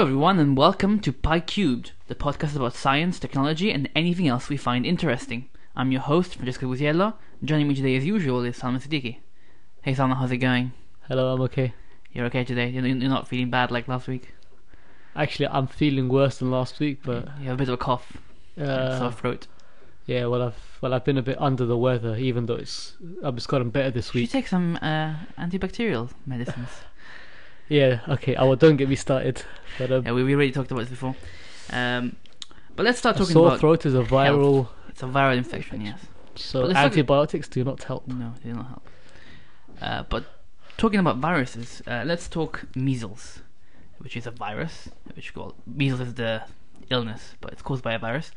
Hello everyone and welcome to Pi Cubed, the podcast about science, technology and anything else we find interesting. I'm your host, Francesco Busiello. Joining me today as usual is Salman Siddiqui. Hey Salman, how's it going? Hello, I'm okay. You're okay today? You're not feeling bad like last week? Actually, I'm feeling worse than last week, but... You have a bit of a cough, sore throat. Yeah, well I've been a bit under the weather, even though I've gotten better this week. You should take some antibacterial medicines. Yeah, okay, don't get me started. But, we already talked about this before. But let's start talking about... Sore throat is a viral... Health. It's a viral infection, yes. So antibiotics do not help. No, they do not help. But talking about viruses, let's talk measles, which is a virus. Measles is the illness, but it's caused by a virus.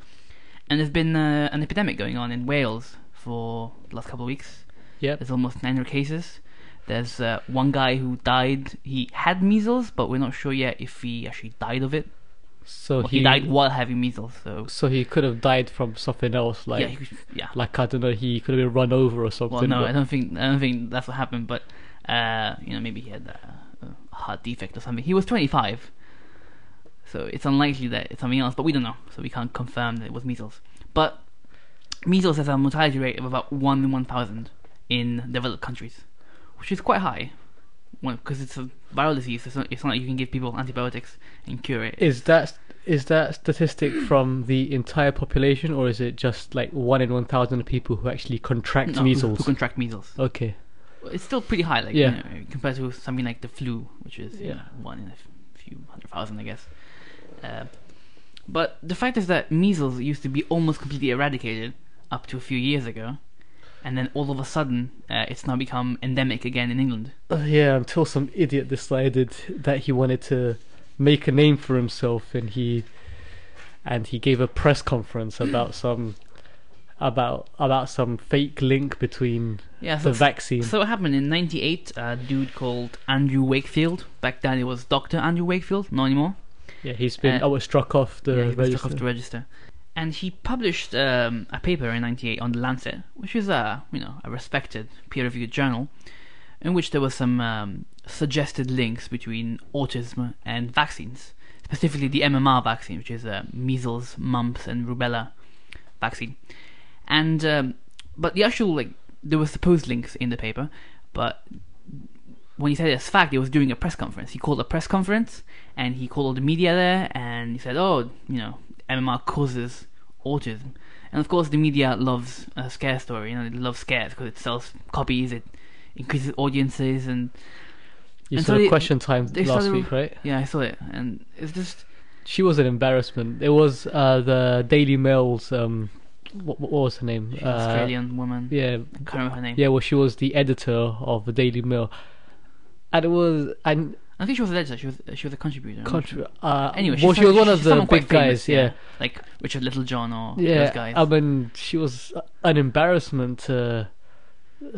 And there's been an epidemic going on in Wales for the last couple of weeks. Yeah. There's almost 900 cases. There's one guy who died. He had measles, but we're not sure yet if he actually died of it. So he died while having measles. So he could have died from something else, like like I don't know, he could have been run over or something. Well, no, I don't think that's what happened. But maybe he had a heart defect or something. He was 25, so it's unlikely that it's something else. But we don't know, so we can't confirm that it was measles. But measles has a mortality rate of about 1 in 1,000 in developed countries, which is quite high, because it's a viral disease. It's not like you can give people antibiotics and cure it. Is that statistic from the entire population, or is it just like 1 in 1,000 people who actually contract measles? Who contract measles? Okay, it's still pretty high, compared to something like the flu, which is 1 in a few hundred thousand, I guess. But the fact is that measles used to be almost completely eradicated up to a few years ago. And then all of a sudden, it's now become endemic again in England. Until some idiot decided that he wanted to make a name for himself, and he gave a press conference about some fake link between the vaccine. So what happened in '98? A dude called Andrew Wakefield. Back then, it was Dr. Andrew Wakefield. Not anymore. Yeah, he's been struck off the register. Struck off the register. And he published a paper in '98 on the Lancet, which is a respected peer-reviewed journal, in which there were some suggested links between autism and vaccines, specifically the MMR vaccine, which is a measles, mumps, and rubella vaccine. And but the actual there were supposed links in the paper, but when he said it as fact, it was during a press conference. He called a press conference and he called all the media there, and he said, MMR causes autism. And of course the media loves a scare story, it loves scares because it sells copies, it increases audiences, and so Question Time last week, right? Yeah, I saw it, and it's just... She was an embarrassment. It was the Daily Mail's, what was her name? She's an Australian woman. Yeah. I can't remember her name. Yeah, well she was the editor of the Daily Mail. And it was... and I think she was a editor. She was a contributor. Anyway, she was one of the big guys, like Richard Littlejohn or those guys. I mean, she was an embarrassment to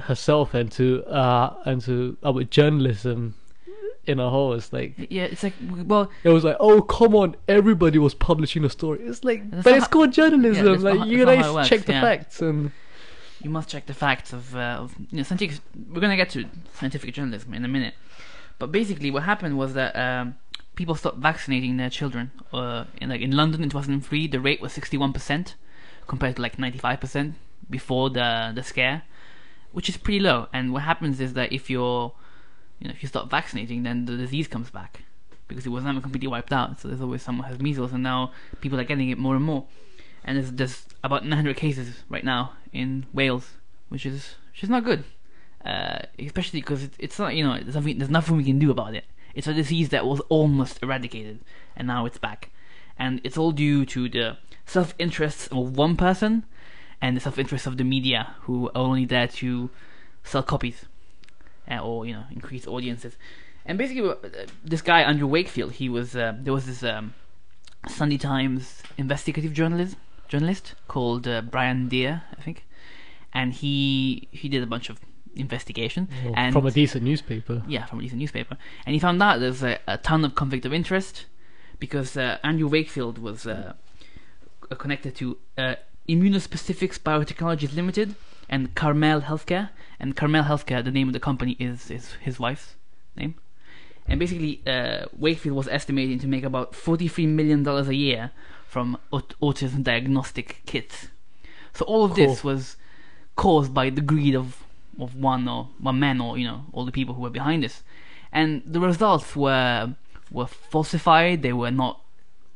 herself and to our journalism in a whole. It's like it was like, oh come on, everybody was publishing a story. It's like, but it's called journalism. You guys check the facts and. You must check the facts of scientific. We're gonna get to scientific journalism in a minute. But basically, what happened was that people stopped vaccinating their children. In London, in 2003, the rate was 61% compared to 95% before the scare, which is pretty low. And what happens is that if you stop vaccinating, then the disease comes back because it was never completely wiped out. So there's always someone who has measles, and now people are getting it more and more. And there's just about 900 cases right now in Wales, which is not good. Especially because it's not, there's nothing we can do about it. It's a disease that was almost eradicated, and now it's back. And it's all due to the self-interests of one person and the self-interests of the media, who are only there to sell copies or increase audiences. And basically, this guy, Andrew Wakefield, he was, there was this Sunday Times investigative journalist called Brian Deer, I think, and he did a bunch of investigation from a decent newspaper. Yeah, from a decent newspaper, and he found out there's a ton of conflict of interest because Andrew Wakefield was connected to Immunospecifics Biotechnologies Limited and Carmel Healthcare. And Carmel Healthcare, the name of the company, is his wife's name, And basically, Wakefield was estimating to make about $43 million a year from autism diagnostic kits. So all of this was caused by the greed of one man or, you know, all the people who were behind this. And the results were falsified. They were not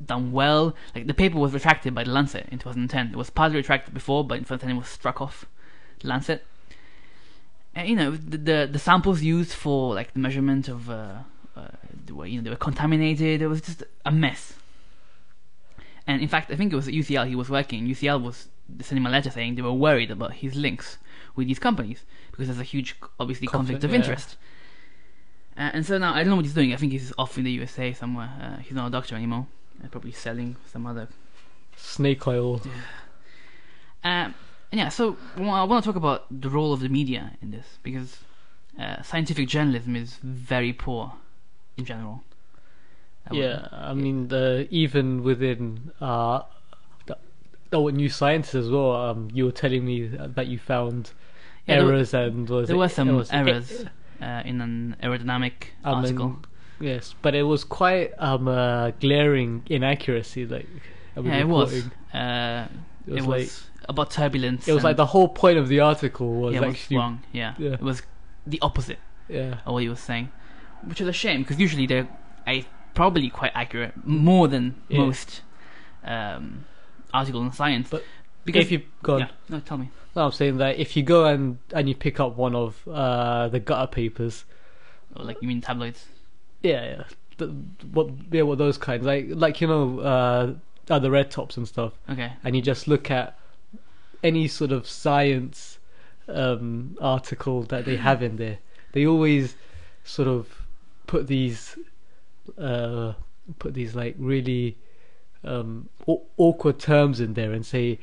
done well. Like, the paper was retracted by the Lancet in 2010. It was partly retracted before, but in 2010 it was struck off Lancet. And, you know, the samples used for, like, the measurement of they were contaminated. It was just a mess. And in fact, I think it was at UCL he was working. UCL was sending him a letter saying they were worried about his links with these companies because there's a huge, obviously, conflict of interest. And so now I don't know what he's doing. I think he's off in the USA somewhere. He's not a doctor anymore. Probably selling some other snake oil. Yeah. So I want to talk about the role of the media in this, because scientific journalism is very poor in general. Even within New Scientist as well. You were telling me that you found errors, there were some errors in an aerodynamic article. Yes, but it was quite glaring inaccuracy. It was about turbulence. It was like the whole point of the article was actually wrong. Yeah, it was the opposite. Yeah, of what he was saying, which is a shame because usually they're probably quite accurate, more than most articles in science. But because if you go on, tell me. No, I'm saying that if you go and you pick up one of the gutter papers, or like, you mean tabloids. Yeah, what those kinds, like you know, the red tops and stuff. Okay. And you just look at any sort of science article that they have in there. They always sort of put these like really awkward terms in there and say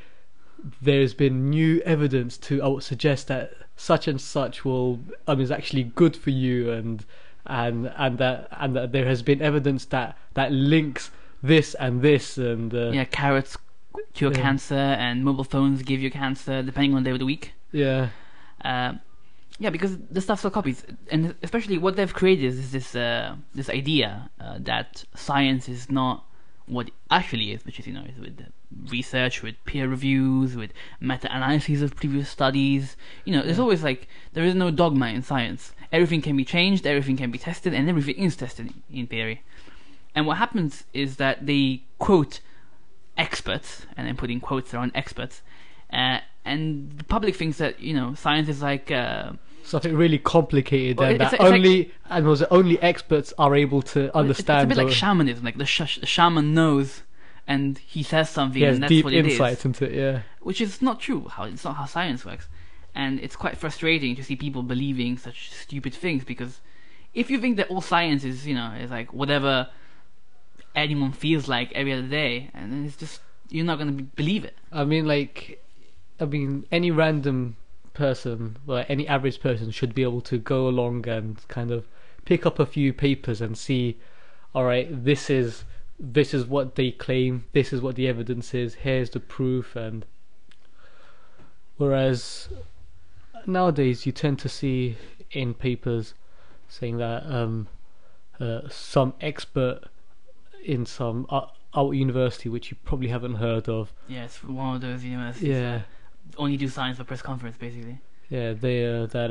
there's been new evidence to suggest that such and such is actually good for you and that there has been evidence that links this and this and carrots cure cancer and mobile phones give you cancer depending on the day of the week. Because the stuff still copies, and especially what they've created is this idea that science is not what it actually is, which is, you know, is with research, with peer reviews, with meta-analyses of previous studies. You know, there's always there is no dogma in science. Everything can be changed, everything can be tested, and everything is tested in theory. And what happens is that they quote experts, and then putting quotes around experts, and the public thinks that, you know, science is like something really complicated, only experts are able to understand. It's a bit like shamanism. Like the shaman knows, and he says something, and that's what it is. Deep insights into it, yeah. Which is not true. It's not how science works. And it's quite frustrating to see people believing such stupid things, because if you think that all science is, you know, is like whatever anyone feels like every other day, and then it's just, you're not going to believe it. Any random person, any average person should be able to go along and kind of pick up a few papers and see, all right, this is what they claim, this is what the evidence is, here's the proof. And whereas nowadays you tend to see in papers saying that some expert in some our university, which you probably haven't heard of. Yes, one of those universities. Yeah, only do science for press conference, basically. Yeah, they that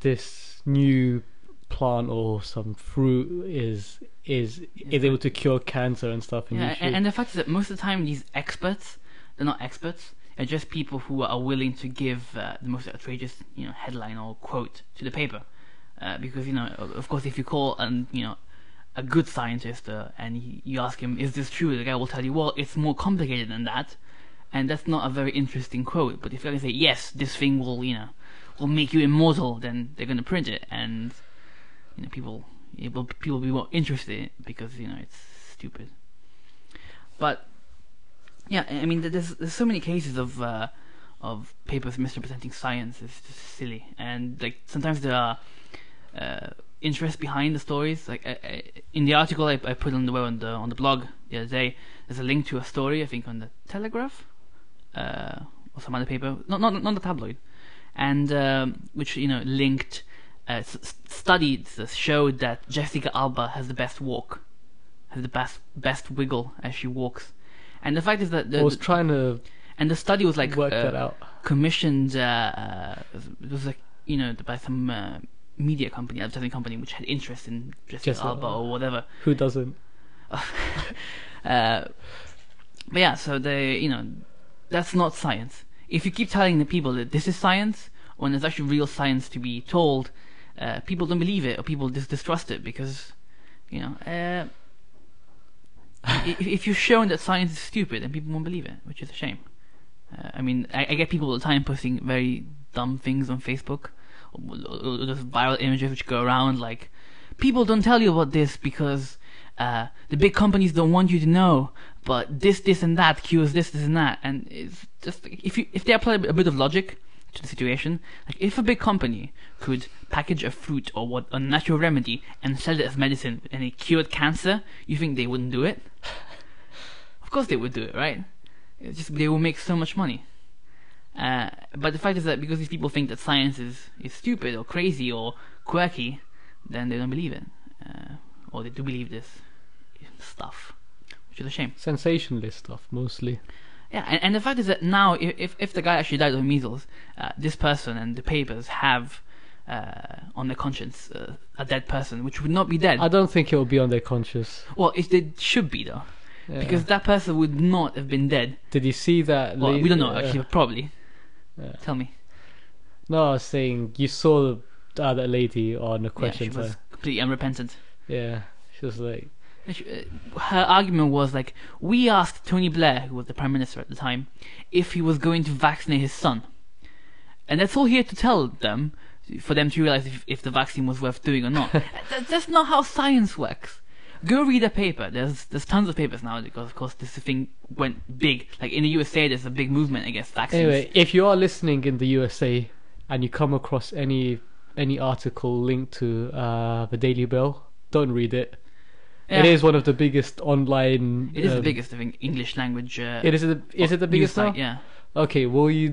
this new plant or some fruit is able to cure cancer and stuff. And the fact is that most of the time these experts, they're not experts. They're just people who are willing to give the most outrageous, you know, headline or quote to the paper, because, you know, of course, if you call and, you know, a good scientist and you ask him, "Is this true?" the guy will tell you, "Well, it's more complicated than that," and that's not a very interesting quote. But if you're going to say, "Yes, this thing will make you immortal," then they're going to print it, and, you know, people will be more interested in it because, you know, it's stupid. But yeah, I mean, there's so many cases of papers misrepresenting science. It's just silly, and like sometimes there are interest behind the stories. Like in the article I put on the web, on the blog the other day, there's a link to a story I think on the Telegraph or some other paper, not the tabloid, and which, you know, linked studies showed that Jessica Alba has the best walk, has the best wiggle as she walks, and the fact is that the study was like work that out. Commissioned. It was like by some media company, advertising company, which had interest in Jessica Alba or whatever. Who doesn't? But yeah, so they that's not science. If you keep telling the people that this is science when there's actually real science to be told, people don't believe it, or people distrust it because if you're shown that science is stupid, then people won't believe it, which is a shame. I mean, I get people all the time posting very dumb things on Facebook, or those viral images which go around like, people don't tell you about this because the big companies don't want you to know, but this and that cures this and that. And it's just, if they apply a bit of logic to the situation, like if a big company could package a fruit or a natural remedy and sell it as medicine and it cured cancer, you think they wouldn't do it? Of course they would do it, right? It's just they will make so much money. But the fact is that because these people think that science is stupid or crazy or quirky, then they don't believe it. Or they do believe this stuff, which is a shame. Sensationalist stuff, mostly. Yeah, and the fact is that now, if the guy actually died of measles, this person and the papers have on their conscience a dead person, which would not be dead. I don't think it will be on their conscience. Well, it should be, though. Yeah. Because that person would not have been dead. Did you see that? Well, we don't know, actually, probably. Yeah. Tell me. No, I was saying, you saw that lady on the question. Yeah, she was completely unrepentant. Yeah, she was like... Her argument was like, we asked Tony Blair, who was the Prime Minister at the time, if he was going to vaccinate his son. And that's all he had to tell them, for them to realize if the vaccine was worth doing or not. That's not how science works. Go read a paper. There's tons of papers now because, of course, this thing went big. Like in the USA, there's a big movement against vaccines. Anyway, if you are listening in the USA and you come across any article linked to the Daily Mail, don't read it. Yeah. It is one of the biggest online. It is the biggest, I think, English language. It is. Is it the biggest now? Yeah. Okay. Well, you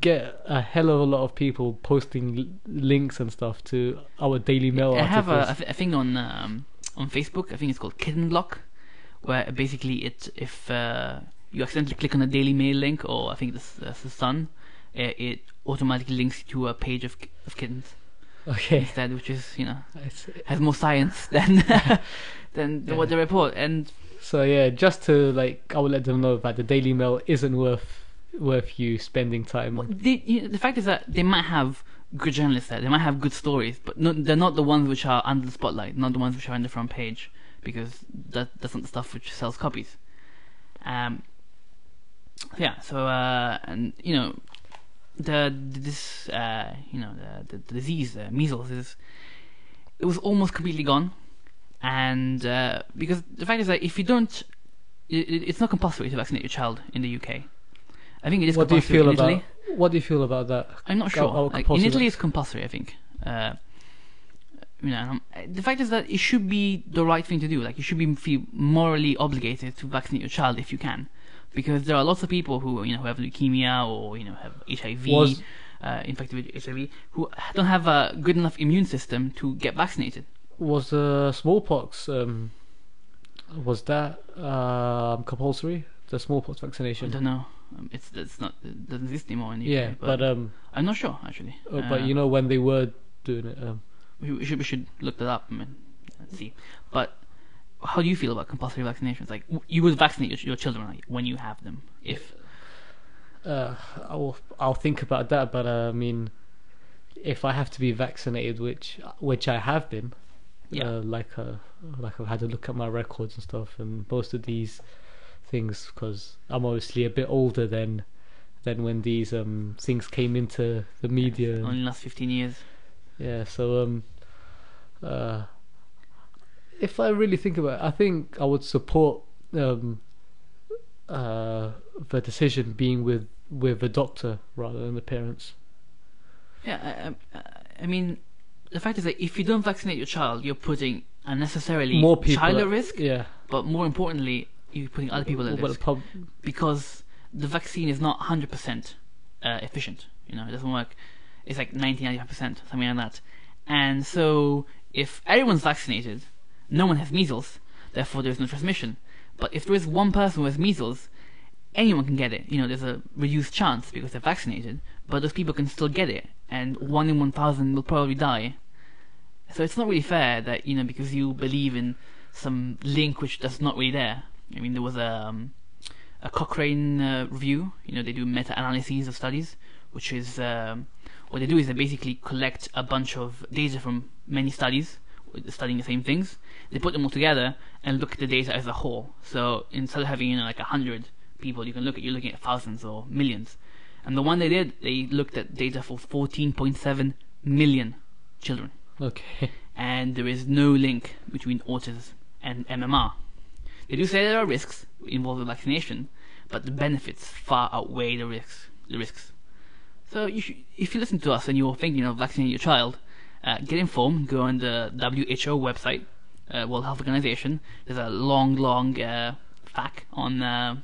get a hell of a lot of people posting links and stuff to our Daily Mail. I have a thing on Facebook. I think it's called Kitten Lock, where basically if you accidentally click on a Daily Mail link, or I think that's the Sun, it automatically links you to a page of kittens. Okay. Instead, which is has more science than what they report, and so just to I would let them know that the Daily Mail isn't worth you spending time on. The fact is that they might have good journalists there, they might have good stories, but they're not the ones which are under the spotlight, not the ones which are on the front page, because that's not the stuff which sells copies. The disease, measles, it was almost completely gone, and because the fact is that if you don't, it's not compulsory to vaccinate your child in the UK. I think it is compulsory in Italy. What do you feel about that? I'm not sure. In Italy, it's compulsory, I think. The fact is that it should be the right thing to do. Like, you should feel morally obligated to vaccinate your child if you can. Because there are lots of people who who have leukemia or have HIV, infected with HIV, who don't have a good enough immune system to get vaccinated. Was smallpox was that compulsory? The smallpox vaccination? I don't know. It's not, it doesn't exist anymore in the UK. But I'm not sure actually. But when they were doing it, we should look that up and see. But how do you feel about compulsory vaccinations? Like, you would vaccinate your children when you have them? If I'll think about that, but I mean, if I have to be vaccinated, which I have been, I've had a look at my records and stuff, and most of these things, because I'm obviously a bit older than when these things came into the media. Yes, only last 15 years. Yeah. So if I really think about it, I think I would support the decision being with the doctor rather than the parents. Yeah, I mean, the fact is that if you don't vaccinate your child, you're putting unnecessarily more people child at risk. Yeah. But more importantly, you're putting other people at risk because the vaccine is not 100% efficient. It doesn't work. It's like 90-95%, something like that. And so if everyone's vaccinated, no one has measles, therefore there is no transmission. But if there is one person with measles, anyone can get it. You know, there's a reduced chance because they're vaccinated, but those people can still get it, and 1 in 1,000 will probably die. So it's not really fair that, you know, because you believe in some link which that's not really there. I mean, there was a Cochrane review. You know, they do meta-analyses of studies, which is what they do is they basically collect a bunch of data from many studies studying the same things. They put them all together and look at the data as a whole. So instead of having, you know, like 100 people, you're looking at thousands or millions. And the one they did, they looked at data for 14.7 million children. Okay. And there is no link between autism and MMR. They do say there are risks involved with vaccination, but the benefits far outweigh the risks. So you should, if you listen to us and you're thinking of vaccinating your child, get informed. Go on the WHO website, World Health Organization. There's a long fact on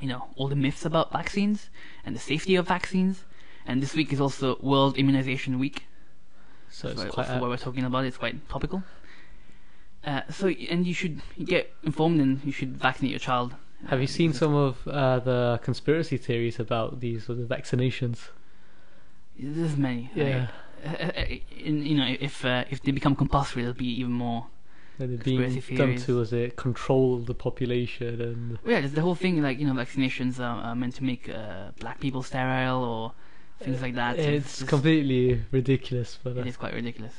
you know, all the myths about vaccines and the safety of vaccines. And this week is also World Immunization Week. So it's quite what we're talking about. It's quite topical. And you should get informed, and you should vaccinate your child. Have you seen some of the conspiracy theories about these sort of vaccinations? There's many. Yeah. You know, if they become compulsory, there'll be even more. They're being done to as it control the population, and yeah, there's the whole thing, like, you know, vaccinations are meant to make black people sterile or things like that. It's just completely ridiculous, but it is quite ridiculous.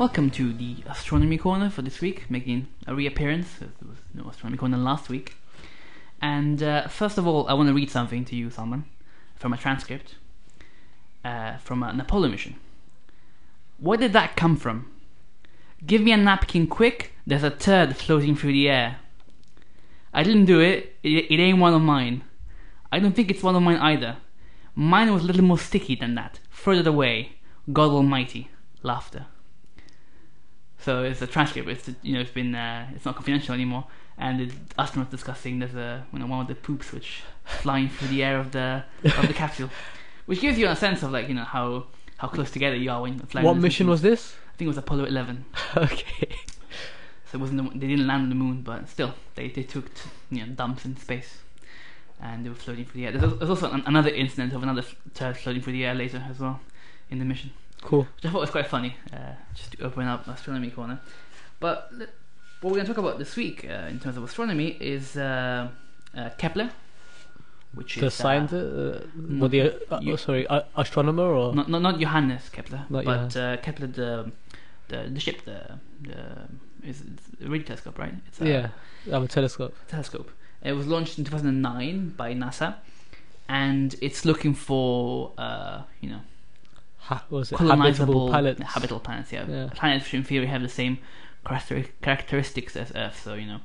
Welcome to the Astronomy Corner for this week, making a reappearance. There was no Astronomy Corner last week. And first of all, I want to read something to you, Salman, from a transcript from an Apollo mission. Where did that come from? Give me a napkin quick, there's a turd floating through the air. I didn't do it, it ain't one of mine. I don't think it's one of mine either. Mine was a little more sticky than that, further away. God almighty. Laughter. So it's a transcript. It's, you know, it's been it's not confidential anymore. And the astronauts discussing there's a, you know, one of the poops which flying through the air of the capsule, which gives you a sense of, like, you know, how close together you are when flying. What mission was this? I think it was Apollo 11. Okay. So it wasn't they didn't land on the moon, but still they took you know, dumps in space, and they were floating through the air. There's also another incident of another turd floating through the air later as well in the mission. Cool. Which I thought was quite funny, just to open up Astronomy Corner. But what we're going to talk about this week in terms of astronomy is Kepler, which is the scientist, astronomer, or not Johannes Kepler, Kepler the ship, the radio telescope, right? It's a telescope. It was launched in 2009 by NASA, and it's looking for you know, colonizable habitable planets. Planets which in theory have the same characteristics as Earth, so, you know,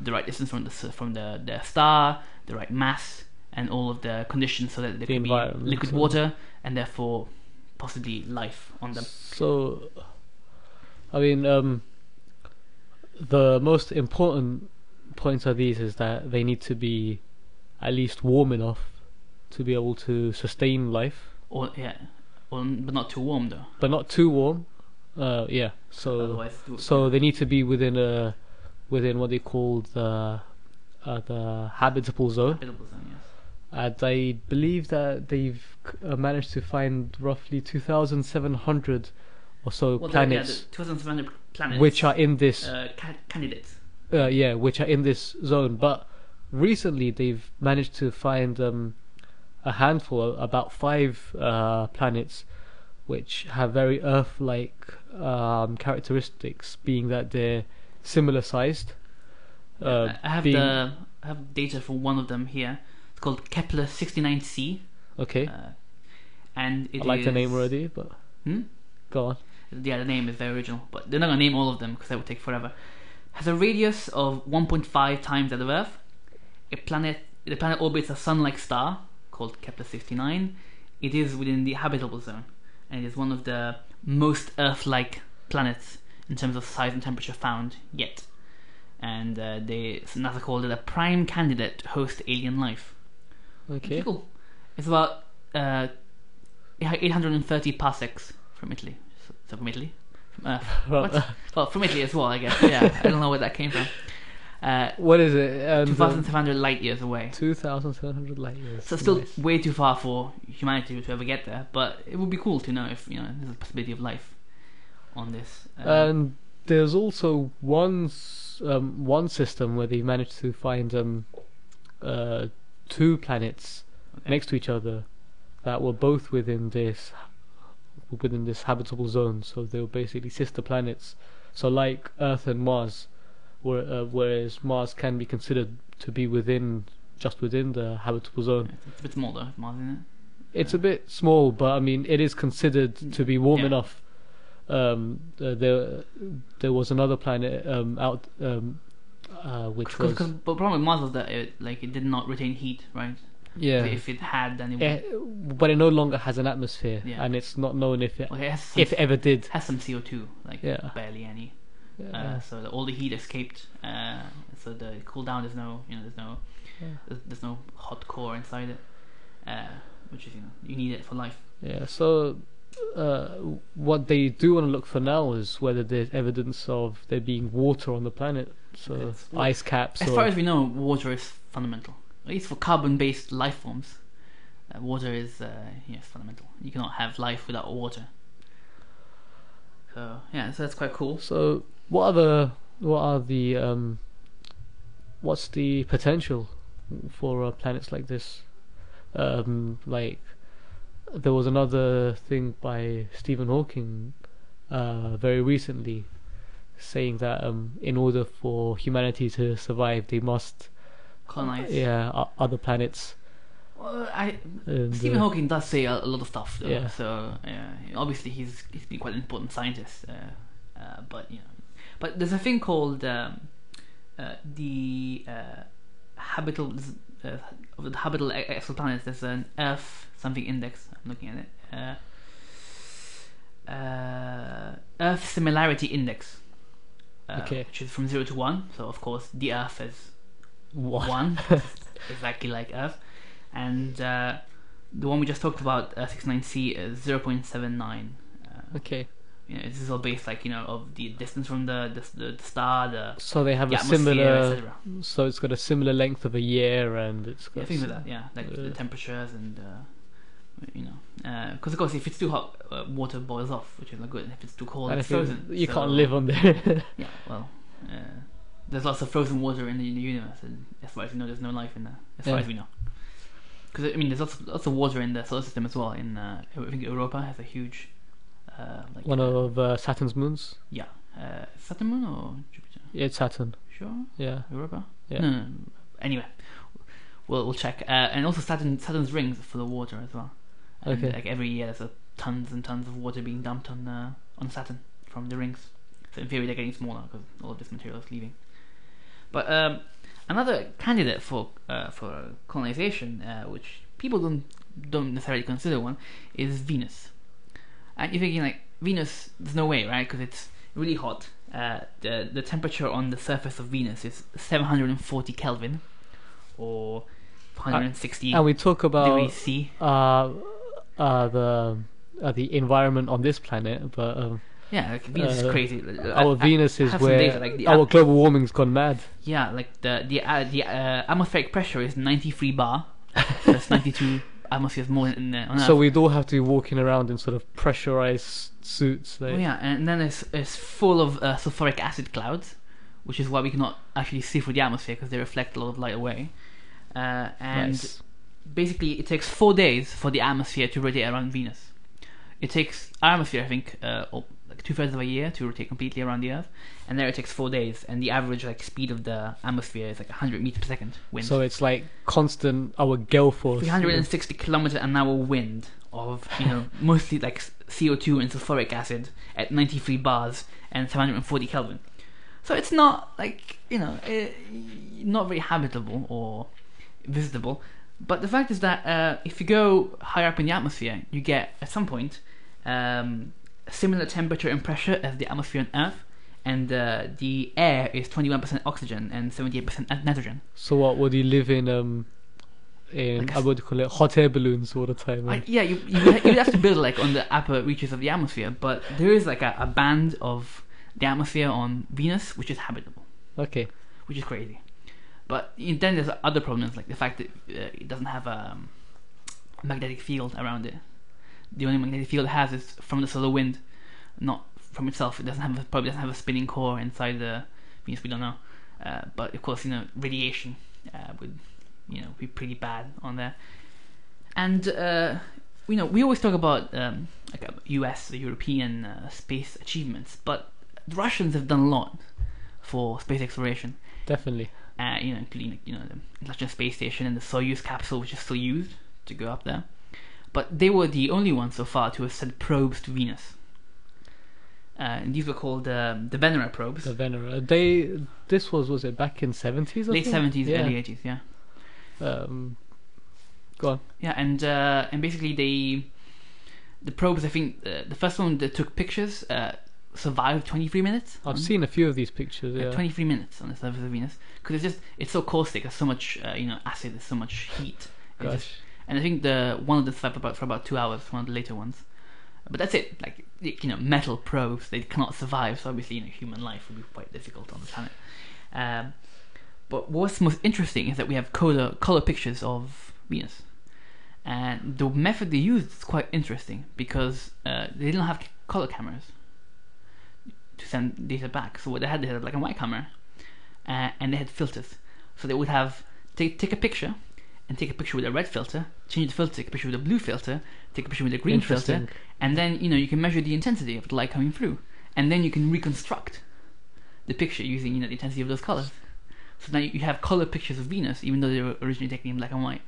the right distance from the star, the right mass, and all of the conditions so that there can be liquid water and therefore possibly life on them. So, I mean, the most important points of these is that they need to be at least warm enough to be able to sustain life. But not too warm, though. So otherwise, they need to be within what they call the habitable zone. Yes. And I believe that they've managed to find roughly 2,700 or so planets. 2,700 planets, which are in this candidates. Which are in this zone. But recently, they've managed to find a handful, about 5 planets, which have very Earth-like characteristics, being that they're similar sized. I have data for one of them here. It's called Kepler-69C. Okay. And it I like the name already, but go on. Yeah, the name is very original, but they're not gonna name all of them because that would take forever. has a radius of 1.5 times that of Earth. The planet orbits a sun-like star called Kepler-69. It is within the habitable zone, and it is one of the most Earth-like planets in terms of size and temperature found yet. And NASA called it a prime candidate to host alien life. Okay. Cool. It's about 830 parsecs from Italy. So from Italy? Well, from Italy as well, I guess. Yeah, I don't know where that came from. What is it? 2,700 light years away. 2,700 light years. So still nice. Way too far for humanity to ever get there, but it would be cool to know if there's a possibility of life on this. And there's also one system where they managed to find two planets next to each other that were both within this habitable zone. So they were basically sister planets. So like Earth and Mars. Whereas Mars can be considered to be within the habitable zone. Yeah, it's a bit small though, Mars, isn't it? It's a bit small, but I mean, it is considered to be warm enough. There was another planet which was. But the problem with Mars was that it did not retain heat, right? Yeah. If it had, then it would. But it no longer has an atmosphere, and it's not known if it ever did. Has some CO2, barely any. So all the heat escaped. So the cool down is there's no hot core inside it, which is you need it for life. Yeah. So what they do want to look for now is whether there's evidence of there being water on the planet. So ice caps. As far as we know, water is fundamental. At least for carbon-based life forms, water is fundamental. You cannot have life without water. So so that's quite cool. So what's the potential for planets like this? There was another thing by Stephen Hawking very recently saying that in order for humanity to survive, they must colonize other planets. Stephen Hawking does say a lot of stuff, though, so obviously he's been quite an important scientist. But there's a thing called the habitable exoplanets. There's an Earth something index. I'm looking at it. Earth similarity index, which is from 0 to 1. So of course the Earth is 1, exactly like Earth. And the one we just talked about, 69C, is 0.79. Okay. This is all based, of the distance from the star, so they have a similar. So it's got a similar length of a year, and it's got things like that. Yeah, the temperatures and because of course, if it's too hot, water boils off, which is not good. If it's too cold, it's frozen. You can't live on there. Yeah. Well. There's lots of frozen water in the universe, and as far as we know, there's no life in there. As far as we know. Because there's lots of water in the solar system as well. In I think Europa has a huge one of Saturn's moons. Yeah, Saturn moon or Jupiter? Yeah, it's Saturn. Sure. Yeah, Europa. Yeah. No. Anyway, we'll check. And also Saturn's rings are full of water as well. And okay. Every year there's tons and tons of water being dumped on Saturn from the rings. So in theory they're getting smaller because all of this material is leaving. But another candidate for colonization, which people don't necessarily consider one, is Venus. And you're thinking Venus, there's no way, right? Because it's really hot. The temperature on the surface of Venus is 740 Kelvin, or 160. And we talk about the environment on this planet, but. Venus is crazy. Our Venus is where data, our global warming's gone mad. Yeah, the atmospheric pressure is 93 bar. That's 92 atmospheres more than on Earth. So we'd all have to be walking around in sort of pressurized suits. And then it's full of sulfuric acid clouds, which is why we cannot actually see through the atmosphere because they reflect a lot of light away. And nice. Basically, it takes 4 days for the atmosphere to rotate around Venus. It takes our atmosphere, I think. 2/3 of a year to rotate completely around the Earth, and there it takes 4 days. And the average speed of the atmosphere is 100 meters per second wind. So it's constant our gale force. 360 kilometer an hour wind of mostly CO2 and sulfuric acid at 93 bars and 740 Kelvin. So it's not like, you know, not very habitable or visitable. But the fact is that if you go higher up in the atmosphere, you get, at some point, a similar temperature and pressure as the atmosphere on Earth, and the air is 21% oxygen and 78% nitrogen. So what, would you live in like I would call it hot air balloons all the time? Yeah, you'd have to build like on the upper reaches of the atmosphere, but there is like a band of the atmosphere on Venus which is habitable. Okay. Which is crazy. But then there's other problems, like the fact that it doesn't have a magnetic field around it. The only magnetic field it has is from the solar wind, not from itself. It doesn't have probably doesn't have a spinning core inside the Venus. We don't know. But of course, you know, radiation would, you know, be pretty bad on there. And you know, we always talk about like U.S. or European space achievements, but the Russians have done a lot for space exploration. Definitely. You know, including, you know, the International Space Station and the Soyuz capsule, which is still used to go up there. But they were the only ones so far to have sent probes to Venus. And these were called the Venera probes. The Venera. This was it back in 70s? Late 70s, yeah. Early 80s, yeah. Go on. Yeah, and basically the probes, I think, the first one that took pictures survived 23 minutes. I've seen a few of these pictures. Yeah. 23 minutes on the surface of Venus, because it's so caustic. There's so much you know, acid. There's so much heat. And I think the one of them survived for about 2 hours. One of the later ones, but that's it. Like, you know, metal probes, they cannot survive. So obviously, you know, human life would be quite difficult on the planet. But what's most interesting is that we have color pictures of Venus, and the method they used is quite interesting because they didn't have color cameras to send data back. So what they had a black and white camera, and they had filters. So they would have take a picture, and take a picture with a red filter, change the filter, take a picture with a blue filter, take a picture with a green filter, and then, you know, you can measure the intensity of the light coming through, and then you can reconstruct the picture using, you know, the intensity of those colors. So now you have color pictures of Venus, even though they were originally taken in black and white.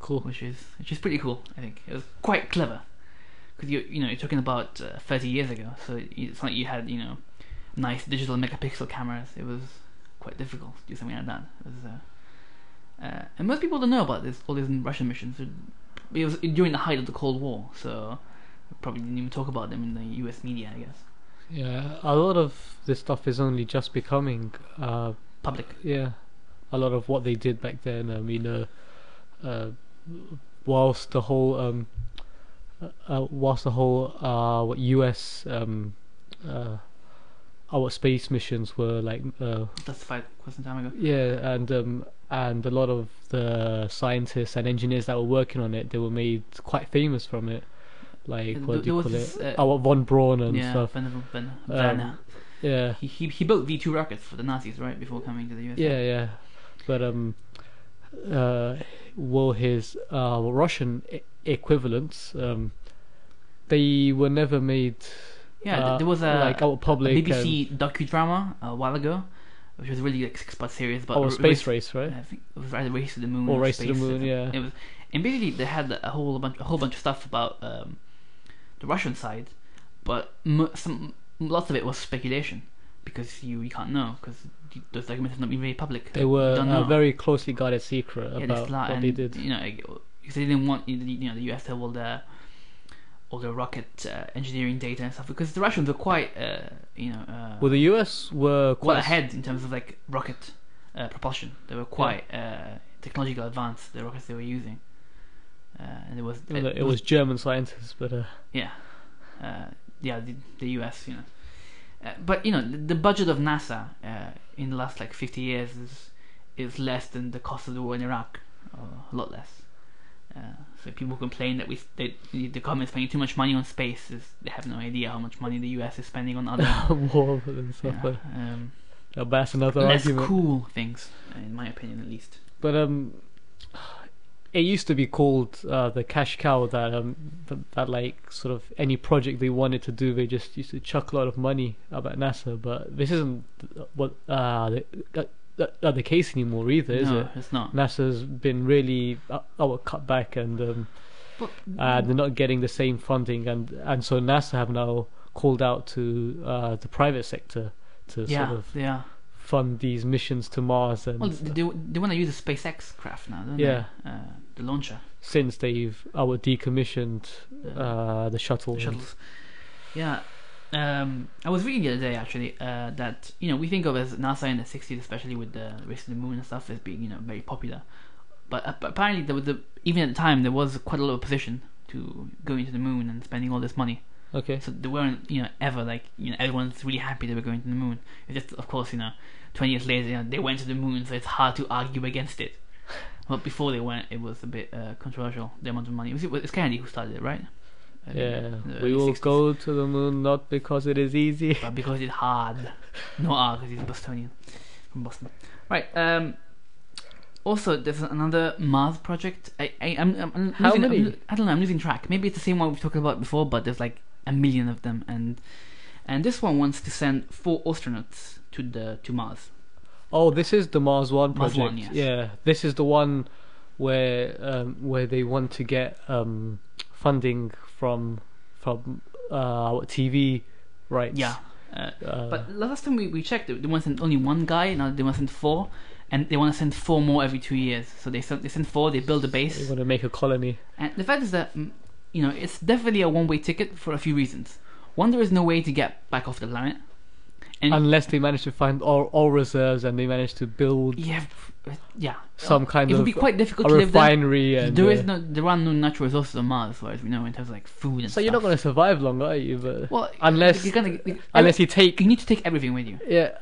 Cool. Which is pretty cool. I think it was quite clever. Because you're talking about 30 years ago, so it's not like you had, you know, nice digital megapixel cameras. It was quite difficult to do something like that. It was, and most people don't know about this, all these Russian missions. It was during the height of the Cold War, so we probably didn't even talk about them in the US media, I guess. Yeah, a lot of this stuff is only just becoming public. Yeah, a lot of what they did back then. I mean, whilst the whole US our space missions were like that's quite some time ago. Yeah, and a lot of the scientists and engineers that were working on it, they were made quite famous from it. Like what do you call it? Von Braun and stuff. Werner. Yeah. He built V2 rockets for the Nazis, right, before coming to the US. Yeah, yeah. But well, his Russian equivalents, they were never made. Yeah, there was a public BBC docudrama a while ago, which was really like 6-part series about space race, right? I think it was either Race to the Moon or Race to the Moon. Yeah, it was, and basically they had a whole bunch of stuff about the Russian side, but lots of it was speculation. Because you can't know, because those documents have not been made public. They were a very closely guarded secret about what they did. You know, because they didn't want, you know, the US to have all the rocket engineering data and stuff. Because the Russians were quite, you know. Well, the US were quite ahead in terms of like rocket propulsion. They were quite technological advanced. The rockets they were using, and it was. It was German scientists, but. Yeah, the US, you know. But you know, the budget of NASA in the last like 50 years is less than the cost of the war in Iraq, or a lot less. So people complain that the government is spending too much money on space. They have no idea how much money the US is spending on other war and stuff. Yeah, that's another argument. Less cool things, in my opinion, at least. But it used to be called the cash cow, that like sort of any project they wanted to do, they just used to chuck a lot of money about NASA. But this isn't what the case anymore either, is it? No, it's not. NASA's been really cut back, and they're not getting the same funding, and so NASA have now called out to the private sector to sort of fund these missions to Mars. And they want to use a SpaceX craft now, don't they? The launcher. Since they've decommissioned the shuttle. Yeah. I was reading the other day, actually, that, you know, we think of as NASA in the 60s, especially with the race to the moon and stuff, as being, you know, very popular. But apparently, there was even at the time, there was quite a lot of opposition to going to the moon and spending all this money. Okay. So they weren't, you know, ever like, you know, everyone's really happy they were going to the moon. It's just, of course, you know, 20 years later, you know, they went to the moon, so it's hard to argue against it. But before they went, it was a bit controversial, the amount of money. It was Kennedy who started it, right? We will 60s. Go to the moon not because it is easy, but because it's hard. No R, because he's a Bostonian from Boston. Right. Also, there's another Mars project. I'm how losing, many? I don't know. I'm losing track. Maybe it's the same one we've talked about before, but there's like a million of them, and this one wants to send 4 astronauts to Mars. Oh, this is the Mars One project. Mars One, yes. Yeah, this is the one where they want to get funding from TV rights. Yeah. But last time we checked, they want to send only one guy. Now they want to send 4, and they want to send 4 more every 2 years. So they send 4. They build a base. They want to make a colony. And the fact is that, you know, it's definitely a one-way ticket for a few reasons. One, there is no way to get back off the planet. And unless they manage to find all reserves and they manage to build some kind of it would be quite difficult to live there. Refinery and there are no natural resources on Mars, as far as we know, in terms of like food and stuff. So you're not going to survive long, are you? But well, you need to take everything with you. Yeah,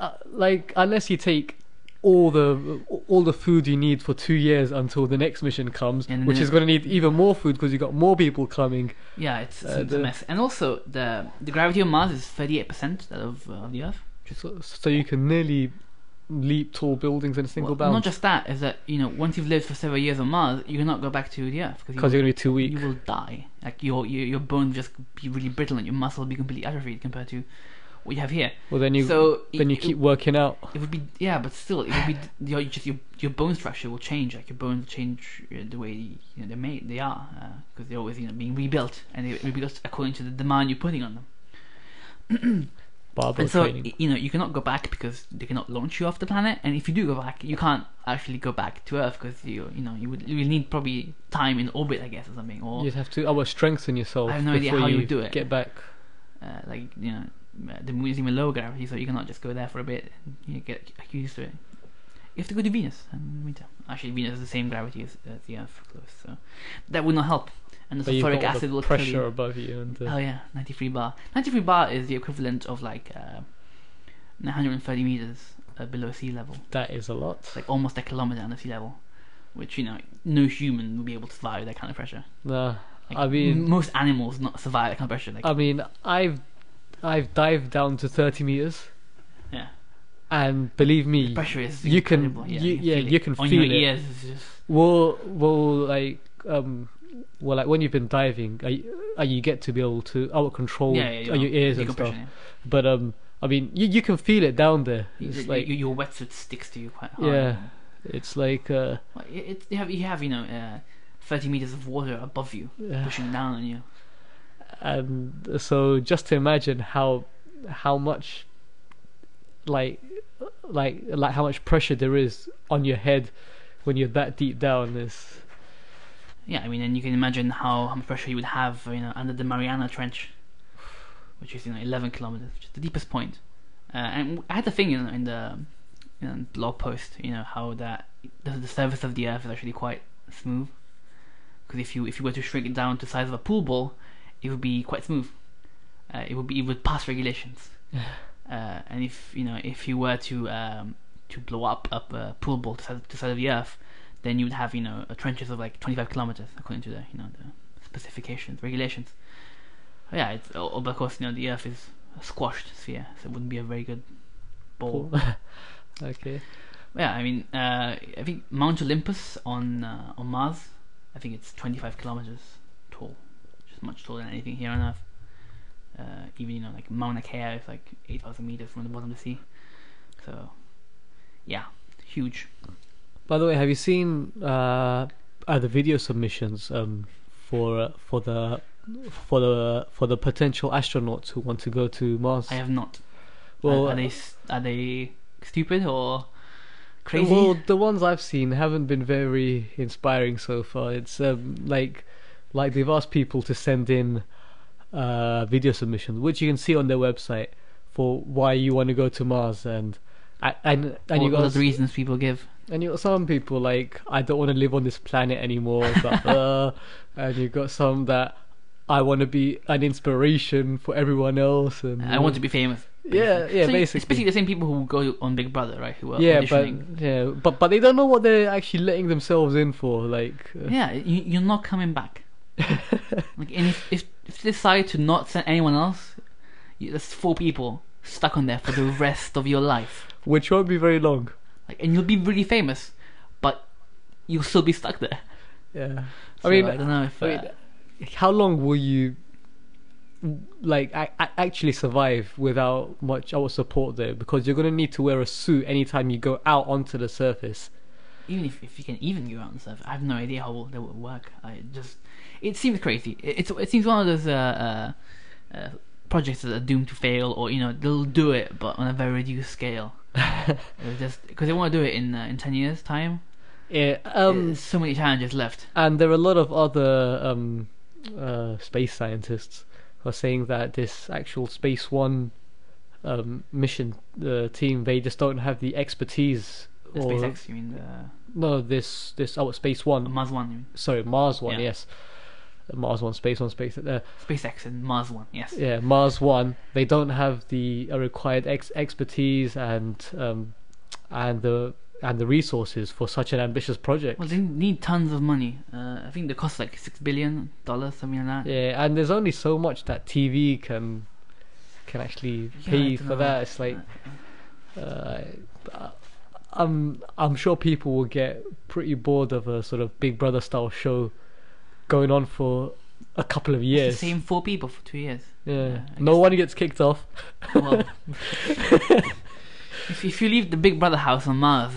unless you take all the food you need for 2 years until the next mission comes, which is going to need even more food because you got more people coming. Yeah, it's a mess. And also the gravity on Mars is 38% that of the Earth. So you can nearly leap tall buildings in a single bound. Not just that, is that, you know, once you've lived for several years on Mars, you cannot go back to the Earth because you're going to be too weak. You will die. Like your bones just be really brittle and your muscle will be completely atrophied compared to what you have here. Well, then you keep working out. It would be but still, it would be your bone structure will change. Like your bones will change the way they're made. They are because they're always being rebuilt, and they're rebuilt according to the demand you're putting on them. And so, you know, you cannot go back because they cannot launch you off the planet. And if you do go back, you can't actually go back to Earth because you would need probably time in orbit, I guess, or something. Or you'd have to strengthen yourself. I have no idea how you would do it. Get back. The moon is even low gravity, so you cannot just go there for a bit. You get used to it. You have to go to Venus in winter. Actually, Venus is the same gravity as the Earth, close. So that would not help. And the sulfuric acid will pressure kill you. Above you. And 93 bar. 93 bar is the equivalent of 130 meters below sea level. That is a lot. It's like almost a kilometer under sea level, which, you know, no human would be able to survive that kind of pressure. No, I mean most animals not survive that kind of pressure. Like, I mean, I've dived down to 30 meters. Yeah. And believe me, the pressure is incredible. You can feel it. Ears is just... Well, when you've been diving, you get to be able to control your ears and stuff. But I mean, you can feel it down there. It's your wetsuit sticks to you quite hard. Yeah, it's like you have 30 meters of water above you pushing down on you. And so, just to imagine how much like how much pressure there is on your head when you're that deep down. This. Yeah, I mean, and you can imagine how much pressure you would have, you know, under the Mariana Trench, which is, you know, 11 kilometers, which is the deepest point. And I had the thing in the blog post, you know, how that the surface of the Earth is actually quite smooth, because if you were to shrink it down to the size of a pool ball, it would be quite smooth. It would pass regulations. And if you were to blow up a pool ball to the size of the Earth, then you would have, you know, trenches of like 25 kilometers according to the specifications, regulations. Yeah, it's, but of course, you know, the Earth is a squashed sphere, so it wouldn't be a very good ball. Okay. Yeah, I mean, I think Mount Olympus on Mars, I think it's 25 kilometers tall, which is much taller than anything here on Earth. Even, you know, like Mauna Kea is like 8,000 meters from the bottom of the sea. So, yeah, huge. By the way, have you seen the video submissions for the potential astronauts who want to go to Mars? I have not. Well, are they stupid or crazy? Well, the ones I've seen haven't been very inspiring so far. It's like they've asked people to send in video submissions, which you can see on their website, for why you want to go to Mars, and you got the reasons people give. And you got some people like, I don't want to live on this planet anymore, but, and you got some that, I want to be an inspiration for everyone else, and I want to be famous. Yeah, so basically. It's basically the same people who go on Big Brother, right? Who are auditioning. But they don't know what they're actually letting themselves in for. Like, you're not coming back. Like, and if they decide to not send anyone else, there's 4 people stuck on there for the rest of your life, which won't be very long. Like, and you'll be really famous, but you'll still be stuck there. Yeah, so, I mean, I don't know if. How long will you actually survive without much our support there? Because you're going to need to wear a suit anytime you go out onto the surface. Even if you can even go out on the surface, I have no idea how that would work. It seems crazy. It seems one of those projects that are doomed to fail, or they'll do it but on a very reduced scale. Just because they want to do it in 10 years' time. Yeah, so many challenges left, and there are a lot of other space scientists who are saying that this actual Space One mission team, they just don't have the expertise. The SpaceX, you mean? No, this Space One, Mars One. You mean? Sorry, Mars One. Yeah. Yes, Mars One, Space One, SpaceX, and Mars One. Yes. Yeah, Mars One. They don't have the required expertise and the resources for such an ambitious project. Well, they need tons of money. I think they cost like $6 billion, something like that. Yeah, and there's only so much that TV can actually pay for that. It's like, I'm sure people will get pretty bored of a sort of Big Brother style show going on for a couple of years. It's the same 4 people for 2 years. Yeah, no one gets kicked off. Well. If you leave the Big Brother house on Mars,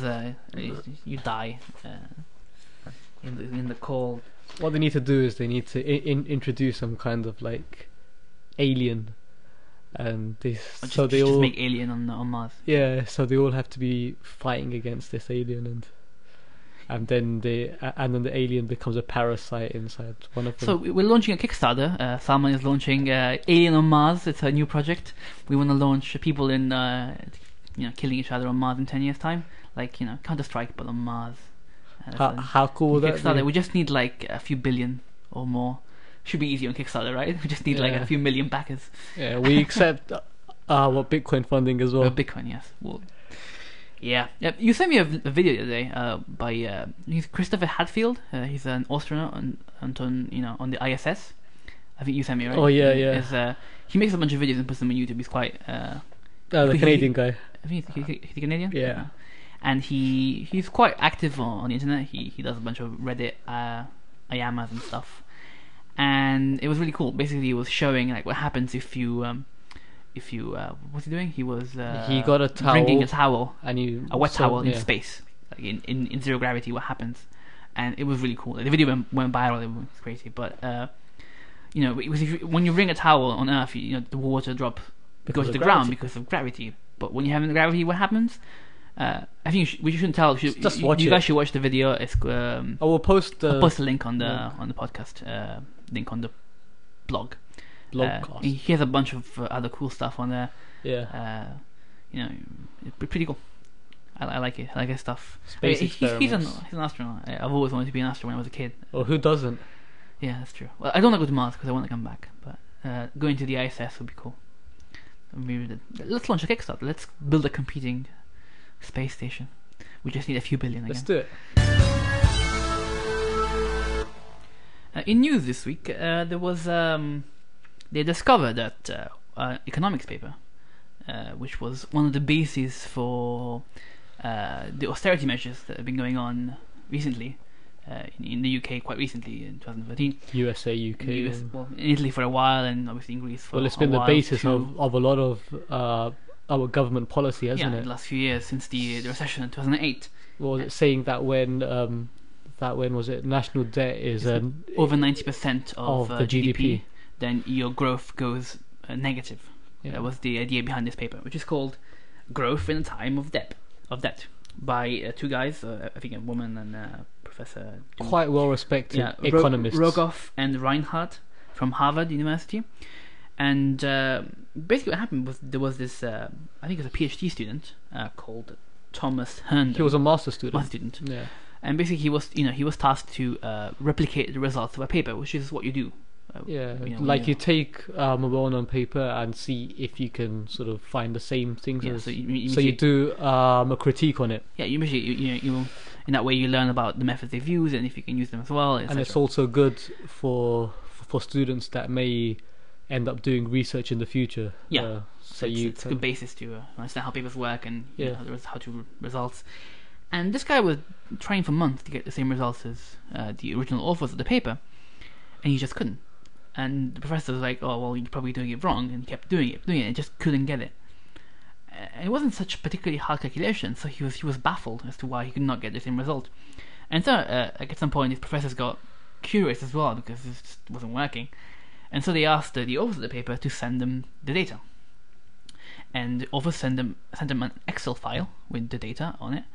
you die in the cold. What they need to do is they need to introduce some kind of like alien, and they just make alien on Mars. Yeah, so they all have to be fighting against this alien, and then the alien becomes a parasite inside one of them. So we're launching a Kickstarter. Salman is launching Alien on Mars. It's a new project. We want to launch people in. Killing each other on Mars in 10 years' time, like Counter-Strike but on Mars. How cool would that be? We just need like a few billion or more. Should be easy on Kickstarter, right? We just need like a few million backers. Yeah, we accept Bitcoin funding as well. Bitcoin, yes. Well, yeah. You sent me a video the other day by he's Christopher Hadfield. He's an astronaut on the ISS. I think you sent me, right? Oh yeah. He makes a bunch of videos and puts them on YouTube. He's quite. The Canadian guy. I think he's Canadian. Yeah, and he's quite active on the internet. He does a bunch of Reddit IAMAs and stuff, and it was really cool. Basically, he was showing like what happens if you what's he doing? He got a towel, bringing a towel, a wet towel in space, like in zero gravity. What happens? And it was really cool. The video went viral. It was crazy, but it was when you wring a towel on Earth, the water drops. Because of the ground, because of gravity. But when you haven't gravity, what happens? I think we shouldn't tell. You guys should watch the video. It's, I will post the link on the podcast, link on the blog. He has a bunch of other cool stuff on there. Yeah, it's pretty cool. I like it. I like his stuff. He's an astronaut. I've always wanted to be an astronaut when I was a kid. Well, who doesn't? Yeah, that's true. Well, I don't want to go to Mars because I want to come back. But going to the ISS would be cool. Let's launch a Kickstarter. Let's build a competing space station. We just need a few billion again. Let's do it. In news this week, there was they discovered that economics paper, which was one of the bases for the austerity measures that have been going on recently in the UK, quite recently in 2013. USA, UK. In Italy for a while, and obviously in Greece for a while. Well, it's been the basis of a lot of our government policy, hasn't it? Yeah, the last few years since the recession in 2008. Well, it's saying that when national debt is over 90% of the GDP, then your growth goes negative. That was the idea behind this paper, which is called Growth in a Time of Debt, by two guys, I think a woman and professor... Quite well-respected economists. Rogoff and Reinhardt from Harvard University. And basically what happened was there was this, I think it was a PhD student called Thomas Herndon. He was a master's student. Yeah. And basically he was, he was tasked to replicate the results of a paper, which is what you do. You take a well-known paper and see if you can sort of find the same things. Yeah, so you do a critique on it. Yeah, you in that way you learn about the methods they've used and if you can use them as well. And it's also good for students that may end up doing research in the future. Yeah, it's a good basis to understand how papers work and how to results. And this guy was trying for months to get the same results as the original authors of the paper, and he just couldn't. And the professor was like, oh, well, you're probably doing it wrong, and he kept doing it, and just couldn't get it. It wasn't such a particularly hard calculation, so he was baffled as to why he could not get the same result. And so, at some point, his professors got curious as well, because it just wasn't working. And so they asked the authors of the paper to send them the data. And the authors sent them an Excel file with the data on it,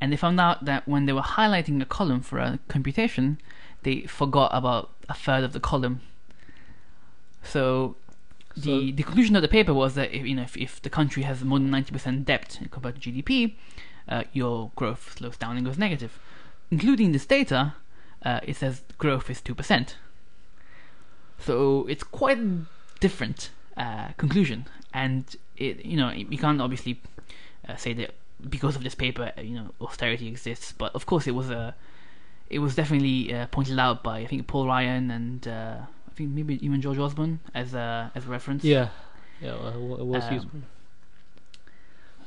and they found out that when they were highlighting a column for a computation, they forgot about a third of the column. So the conclusion of the paper was that if the country has more than 90% debt compared to GDP, your growth slows down and goes negative. Including this data, it says growth is 2%. So it's quite a different conclusion, and you can't obviously say that because of this paper austerity exists. But of course, it was definitely pointed out by I think Paul Ryan and. I think maybe even George Osborne as a reference. Yeah, it was useful.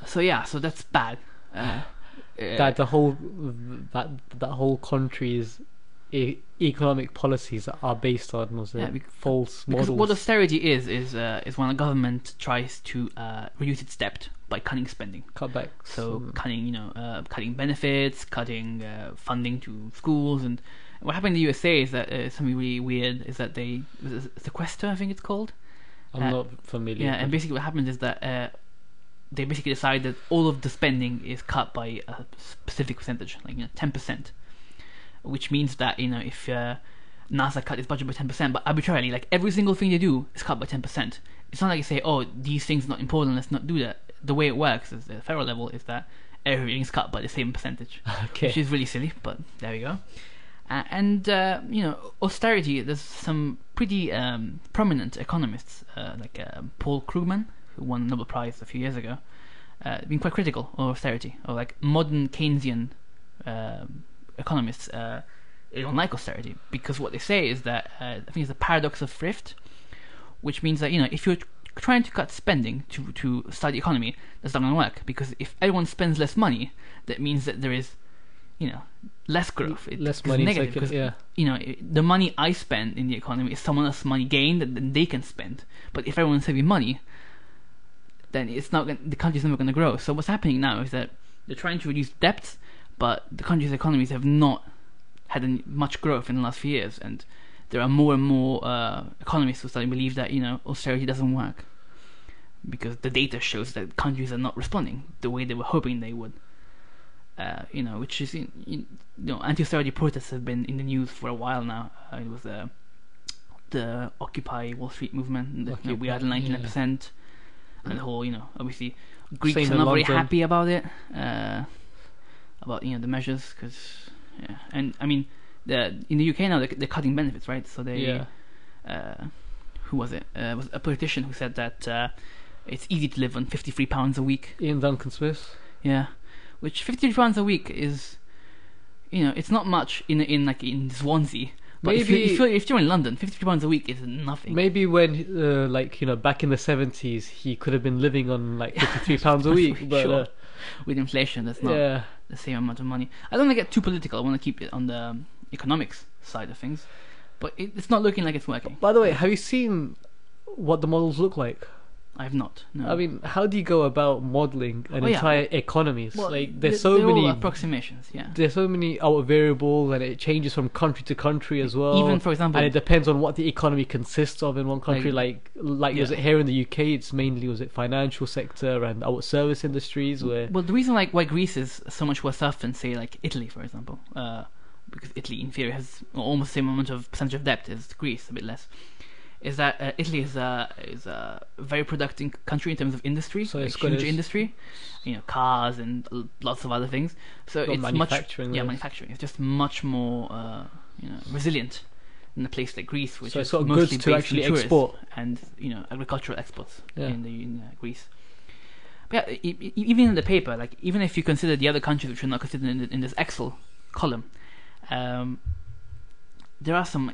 So that's bad. That whole country's economic policies are based on false models. Because what austerity is when a government tries to reduce its debt by cutting spending. Cutbacks. So cutting benefits, cutting funding to schools and. What happened in the USA is that something really weird is that they sequester, I think it's called. I'm not familiar. Yeah, and basically what happens is that they basically decide that all of the spending is cut by a specific percentage, like 10%, which means that if NASA cut its budget by 10%, but arbitrarily, like every single thing they do is cut by 10%. It's not like you say, oh, these things are not important, let's not do that. The way it works at the federal level is that everything's cut by the same percentage, which is really silly, but there we go. Austerity, there's some pretty prominent economists, like Paul Krugman, who won the Nobel Prize a few years ago, been quite critical of austerity, or like modern Keynesian economists don't like austerity, because what they say is that, I think it's the paradox of thrift, which means that, if you're trying to cut spending to start the economy, that's not going to work, because if everyone spends less money, that means that there is, less growth. Less money negative because the money I spend in the economy is someone else's money gained that then they can spend. But if everyone's saving money, then the country's never going to grow. So what's happening now is that they're trying to reduce debts, but the country's economies have not had much growth in the last few years, and there are more and more economists who start to believe that austerity doesn't work because the data shows that countries are not responding the way they were hoping they would. Which is anti-austerity protests have been in the news for a while now. It was the Occupy Wall Street movement. We had 99%, and the whole obviously Greeks are not very happy about it, about the measures and I mean in the UK now they're cutting benefits, right? So who was it? It was a politician who said that it's easy to live on £53 a week. Ian Duncan Smith. Yeah. Which £53 a week is, it's not much in Swansea. But maybe if you're in London, £53 a week is nothing. Maybe when back in the 70s, he could have been living on like £53 a week. But sure. With inflation, that's not the same amount of money. I don't want to get too political. I want to keep it on the economics side of things. But it's not looking like it's working. By the way, have you seen what the models look like? I have not. No. I mean, how do you go about modeling an entire economy? Well, like, there's so many approximations. Yeah. There's so many out variables, and it changes from country to country as well. Even for example, and it depends on what the economy consists of in one country. Like was it here in the UK? It's mainly financial sector and our service industries. Where the reason why Greece is so much worse off than say Italy, for example, because Italy in theory has almost the same amount of percentage of debt as Greece, a bit less. Is that Italy is a very productive country in terms of industry, so it's huge industry, cars and lots of other things. So it's manufacturing. Manufacturing. It's just much more resilient than a place like Greece, which is mostly goods to actually export and agricultural exports in Greece. But even in the paper, even if you consider the other countries which are not considered in this Excel column. There are some,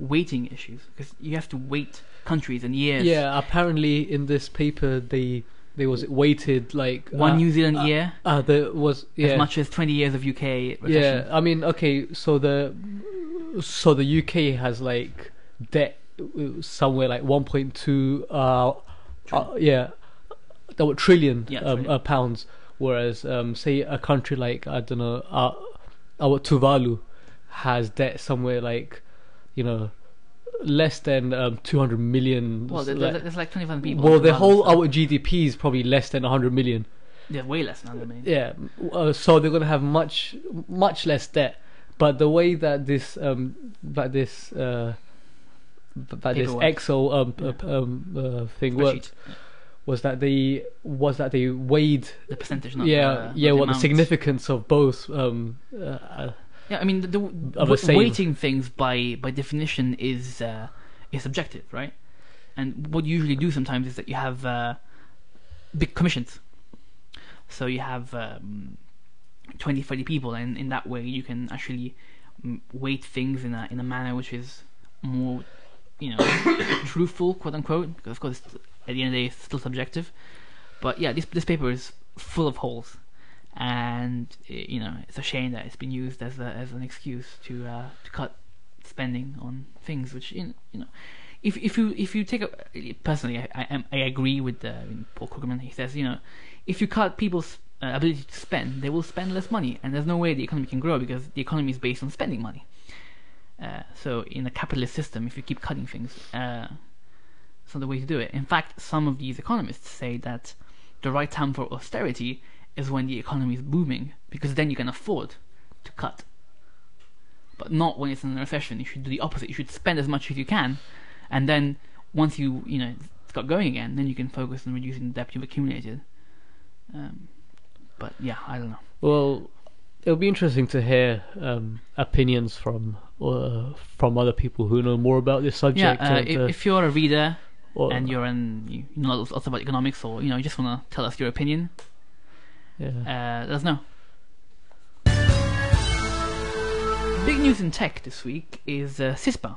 weighting issues because you have to weight countries and years. Yeah, apparently in this paper they weighted one New Zealand year. There was as much as 20 years of UK recession. Yeah, I mean, okay, so the UK has debt somewhere 1.2 trillion pounds, whereas say a country I don't know, our Tuvalu has debt somewhere less than 200 million. Well, there's 25 people. Well, the whole our GDP is probably less than 100 million. Yeah, way less than 100 million. Yeah, so they're going to have much less debt. But the way that this Excel thing worked was that they weighed the percentage. The significance of both. Yeah, I mean, the weighting things by definition is subjective, right? And what you usually do sometimes is that you have big commissions. So you have 20, 30 people, and in that way you can actually weight things in a manner which is more, truthful, quote unquote. Because of course, at the end of the day, it's still subjective. But yeah, this paper is full of holes. And it's a shame that it's been used as an excuse to cut spending on things which if you take a, personally I agree with Paul Krugman. He says if you cut people's ability to spend, they will spend less money, and there's no way the economy can grow because the economy is based on spending money. So in a capitalist system, if you keep cutting things, it's not the way to do it. In fact, some of these economists say that the right time for austerity is when the economy is booming, because then you can afford to cut, but not when it's in a recession. You should do the opposite. You should spend as much as you can, and then once it's got going again, then you can focus on reducing the debt you've accumulated. But yeah, I don't know. Well, it'll be interesting to hear opinions from other people who know more about this subject. Yeah, if you're a reader and you know lots about economics, or you just want to tell us your opinion. Yeah. Let us know. Big news in tech this week is CISPA,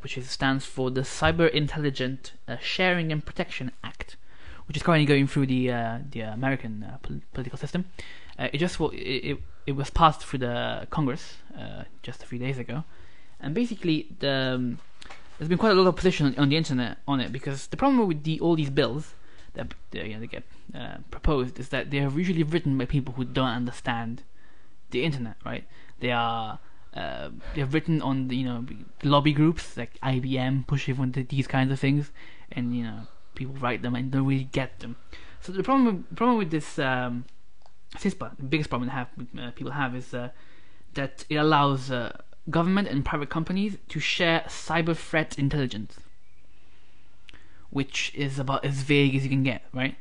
which stands for the Cyber Intelligent Sharing and Protection Act, which is currently going through the American political system. It was passed through the Congress just a few days ago, and basically there's been quite a lot of opposition on the internet on it, because the problem with all these bills that they get proposed is that they are usually written by people who don't understand the internet, right? They're written on the lobby groups like IBM, push it, these kinds of things, and people write them and don't really get them. So the problem with this CISPA, the biggest problem people have is that it allows government and private companies to share cyber threat intelligence, which is about as vague as you can get, right?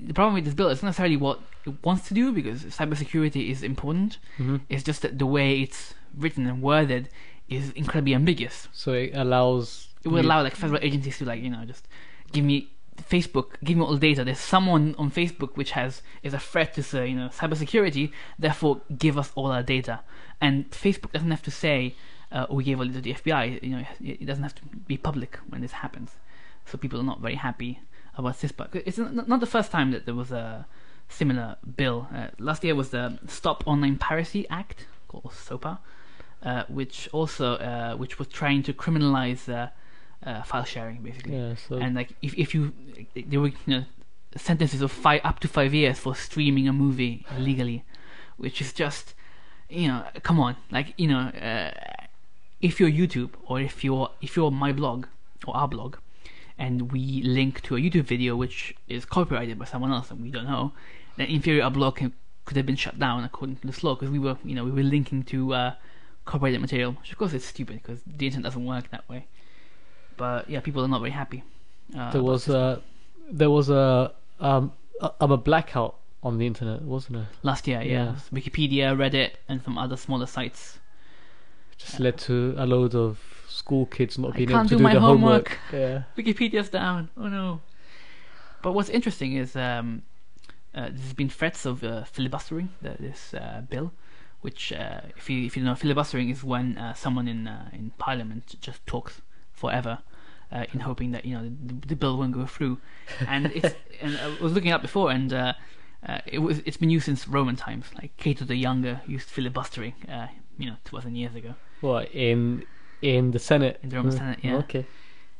The problem with this bill is not necessarily what it wants to do, because cybersecurity is important. Mm-hmm. It's just that the way it's written and worded is incredibly ambiguous. So it will allow federal agencies to just give me all the data. There's someone on Facebook which is a threat to cybersecurity. Therefore, give us all our data. And Facebook doesn't have to say, we gave all this to the FBI. It doesn't have to be public when this happens. So people are not very happy about CISPA. It's not the first time that there was a similar bill. Last year was the Stop Online Piracy Act, called SOPA, which was trying to criminalize file sharing, basically. Yeah, so and like if you, there were sentences of up to 5 years for streaming a movie illegally, which is just, come on, if you're YouTube or if you're my blog or our blog, and we link to a YouTube video which is copyrighted by someone else and we don't know, then in theory our blog could have been shut down according to this law, because we were we were linking to copyrighted material, which of course is stupid because the internet doesn't work that way. But yeah, people are not very happy. There was a blackout on the internet, wasn't it? Last year, yeah. Wikipedia, Reddit, and some other smaller sites. Just led to a load of school kids not being able to do their homework. Yeah. Wikipedia's down. Oh no! But what's interesting is there's been threats of filibustering this bill, which, if you know, filibustering is when someone in Parliament just talks forever, in hoping that the bill won't go through. And it's and I was looking it up before, and it's been used since Roman times. Like Cato the Younger used filibustering, 2,000 years ago. What, in the Senate? In the Roman Senate, yeah. Okay.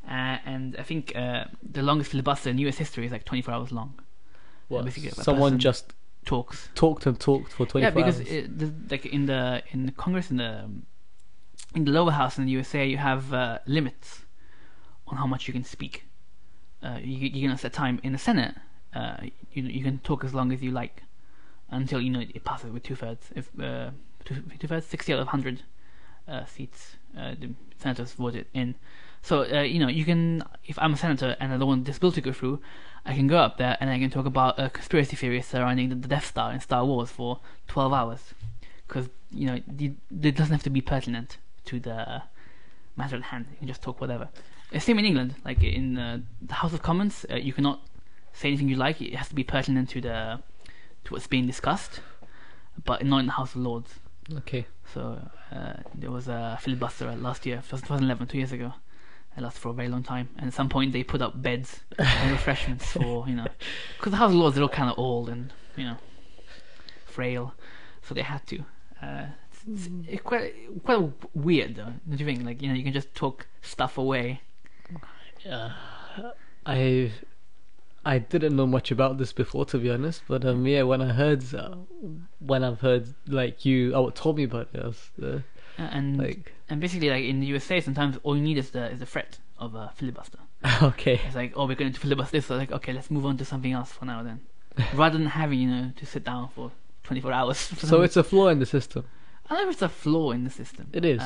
And I think the longest filibuster in U.S. history is like 24 hours long. What? Someone just talked for 24 hours. Yeah, because in the Congress, in the lower house in the USA, you have limits on how much you can speak. You can set time. In the Senate, you can talk as long as you like, until it passes with 2/3. If 2/3, 60 out of 100 seats, the senators voted in. So you can. If I'm a senator and I don't want this bill to go through, I can go up there and I can talk about conspiracy theories surrounding the Death Star in Star Wars for 12 hours, because it doesn't have to be pertinent to the matter at hand. You can just talk whatever. Same in England, like in the House of Commons, you cannot say anything you like. It has to be pertinent to what's being discussed, but not in the House of Lords. Okay. So there was a filibuster last year, 2011, 2 years ago. It lasted for a very long time, and at some point they put up beds and refreshments for because the House of Lords are all kind of old and frail, so they had to. It's quite weird, though. Don't you think? Like you can just talk stuff away. I didn't know much about this before, to be honest. But when I've heard like you, told me about this. And basically, like in the USA, sometimes all you need is the threat of a filibuster. Okay. It's like, oh, we're going to filibuster this. So like, okay, let's move on to something else for now then, rather than having to sit down for 24 hours. So it's a flaw in the system. I don't know if it's a flaw in the system. It is,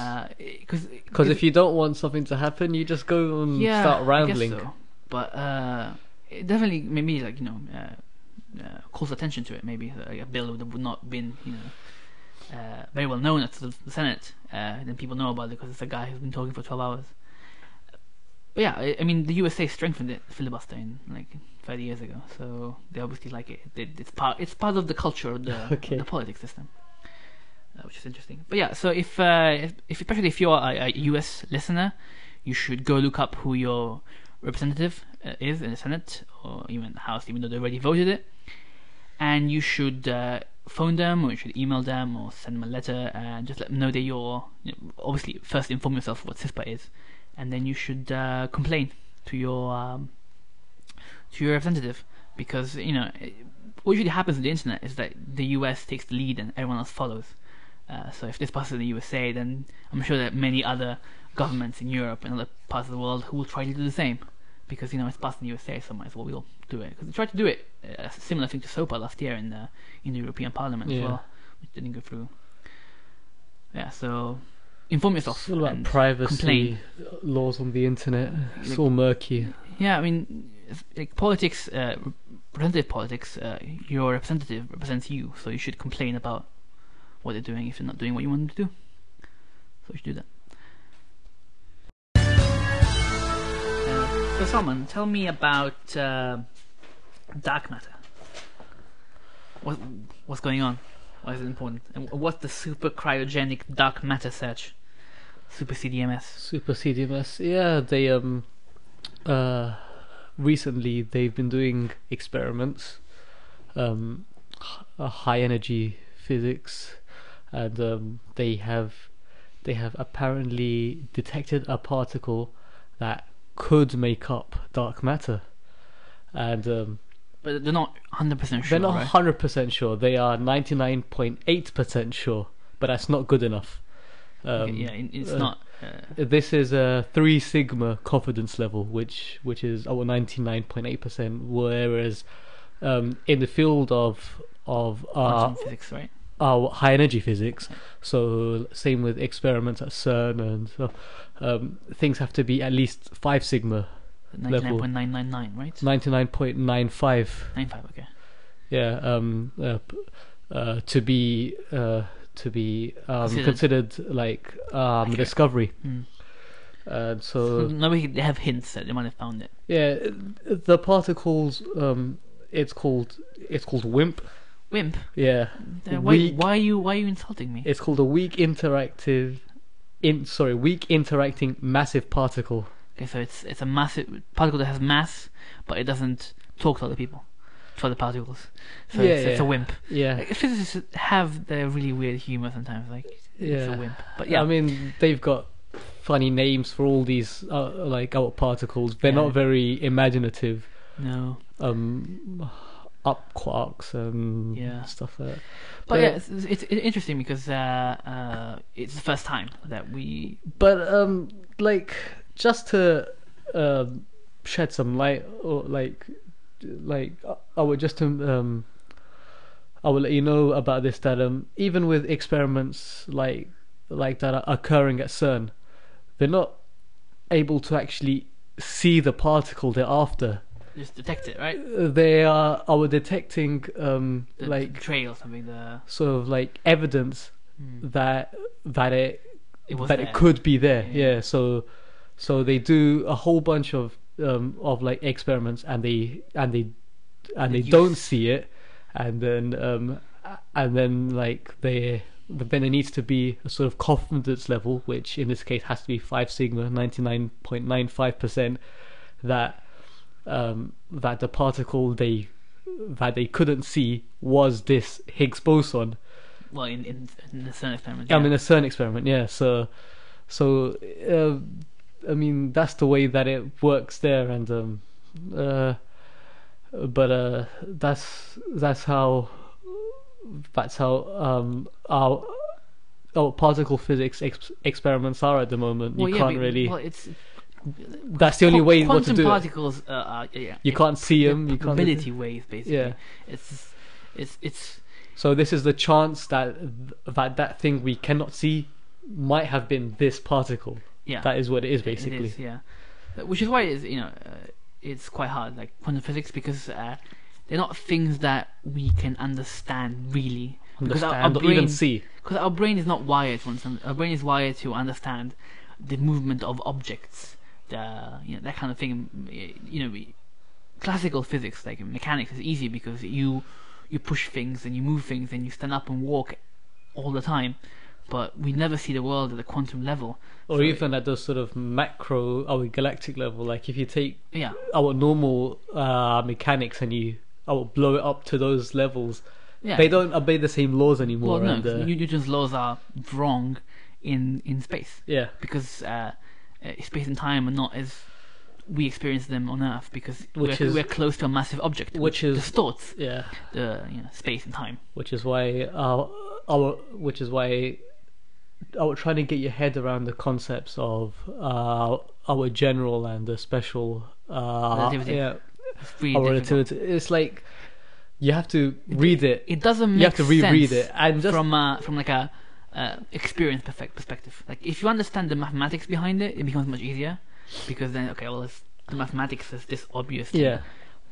because if you don't want something to happen, you just go and start rambling. I guess so. But it definitely maybe like calls attention to it. Maybe like a bill that would not been very well known at the Senate, then people know about it because it's a guy who's been talking for 12 hours. But yeah, I mean, the USA strengthened it, filibuster, in like 30 years ago, so they obviously like it. It's part of the culture of the politics system, which is interesting. But yeah, so if especially if you're a US listener, you should go look up who your representative is in the Senate or even the House, even though they already voted it, and you should phone them, or you should email them, or send them a letter, and just let them know that you're. Obviously, first inform yourself what CISPA is, and then you should complain to your representative, because what usually happens on the internet is that the US takes the lead and everyone else follows. So if this passes in the USA, then I'm sure that many other governments in Europe and other parts of the world who will try to do the same, because it's passed in the USA, so might as well we'll do it. Because they tried to do it, a similar thing to SOPA last year in the European Parliament as well, which didn't go through. Yeah, so inform yourself. It's all about privacy, complain. Laws on the internet. It's all murky. Yeah, I mean, like politics, representative politics. Your representative represents you, so you should complain about what they're doing if they're not doing what you want them to do. So you should do that. So Salman, tell me about dark matter. What's going on? Why is it important? And what's the super cryogenic dark matter search? Super CDMS. Super CDMS. Yeah, they recently they've been doing experiments, high energy physics, and they have apparently detected a particle that could make up dark matter, and but they're not 100% sure. They're not 100% sure. They are 99.8% sure, but that's not good enough. It's not. This is a 3 sigma confidence level, which is 99.8%. Whereas in the field of quantum physics, right? Our high energy physics. So same with experiments at CERN and stuff. Things have to be at least 5 sigma. 99.999, right? 99.95. Okay. Yeah. To be considered like discovery. Mm. So nobody they have hints that they might have found it. Yeah, the particles. It's called WIMP. WIMP. Yeah. Why are you insulting me? It's called a weak interacting massive particle. Okay, so it's a massive particle that has mass, but it doesn't talk to other people, to other particles. So it's a WIMP. Yeah. Like, physicists have their really weird humor sometimes. Like it's a WIMP. But yeah, I mean they've got funny names for all these our particles. They're not very imaginative. No. Up quarks and stuff like that. But it's interesting because it's the first time that we. But just to shed some light, or I will let you know about this that even with experiments like that are occurring at CERN, they're not able to actually see the particle they're after. Just detect it, right? They are detecting the trail or something, the sort of evidence that it could be there. Yeah. So they do a whole bunch of experiments, and they don't see it, and then there needs to be a sort of confidence level, which in this case has to be 5 sigma, 99.95%, that the particle that they couldn't see was this Higgs boson. Well, in the CERN experiment. In the CERN experiment, yeah. So I mean that's the way that it works there, and that's how our particle physics experiments are at the moment. That's the only way what to do. Quantum particles you can't see them. You can't. Probability waves, basically. Yeah. It's. So this is the chance that thing we cannot see might have been this particle. Yeah. That is what it is, basically. It is, yeah. Which is why it's it's quite hard, like quantum physics, because they're not things that we can understand really. Because our brain, even see. Because our brain is not wired. Our brain is wired to understand the movement of objects. That kind of thing. Classical physics, like mechanics, is easy because you push things and you move things and you stand up and walk all the time, but we never see the world at the quantum level, or so even at the sort of macro galactic level. Like if you take our normal mechanics and you blow it up to those levels, they don't obey the same laws anymore. Well, no, Newton's laws are wrong in space. Yeah, because space and time are not as we experience them on Earth, because we're close to a massive object which distorts the space and time. Which is why I was trying to get your head around the concepts of our general and the special relativity. Yeah, our relativity. It's like you have to read it. It doesn't make sense. You have to reread it, and just from experience perspective. Like if you understand the mathematics behind it, it becomes much easier, because then the mathematics is this obvious thing. Yeah.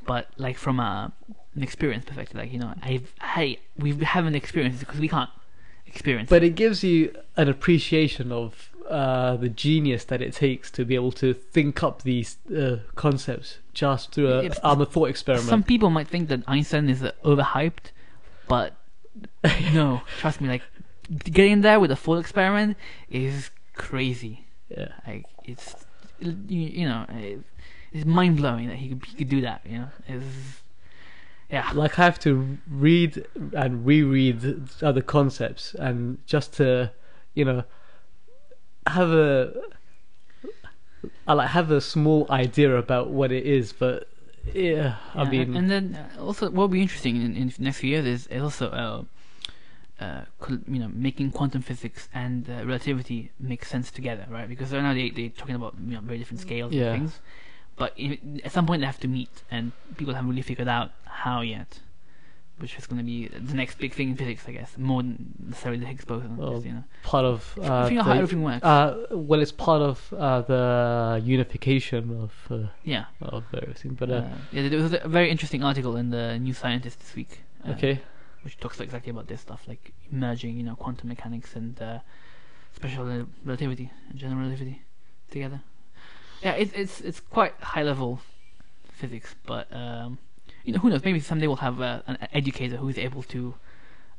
But like from an experience perspective, we haven't experienced it because we can't experience. But it gives you an appreciation of the genius that it takes to be able to think up these concepts just through a thought experiment. Some people might think that Einstein is overhyped, but no, trust me, like. Getting there with a full experiment is crazy. Yeah, like it's it's mind blowing that he could do that. I have to read and reread other concepts, and just to have a I like have a small idea about what it is, but I mean, and then also what will be interesting in the next few years is also making quantum physics and relativity make sense together, right? Because right now they're talking about very different scales and things, but at some point they have to meet, and people haven't really figured out how yet, which is going to be the next big thing in physics, I guess, more than necessarily the Higgs boson. Well, part of figuring out how everything works. Well, it's part of the unification of of everything. But there was a very interesting article in the New Scientist this week. Which talks exactly about this stuff, like merging, quantum mechanics and special relativity and general relativity together. Yeah, it's quite high level physics, but who knows? Maybe someday we'll have an educator who's able to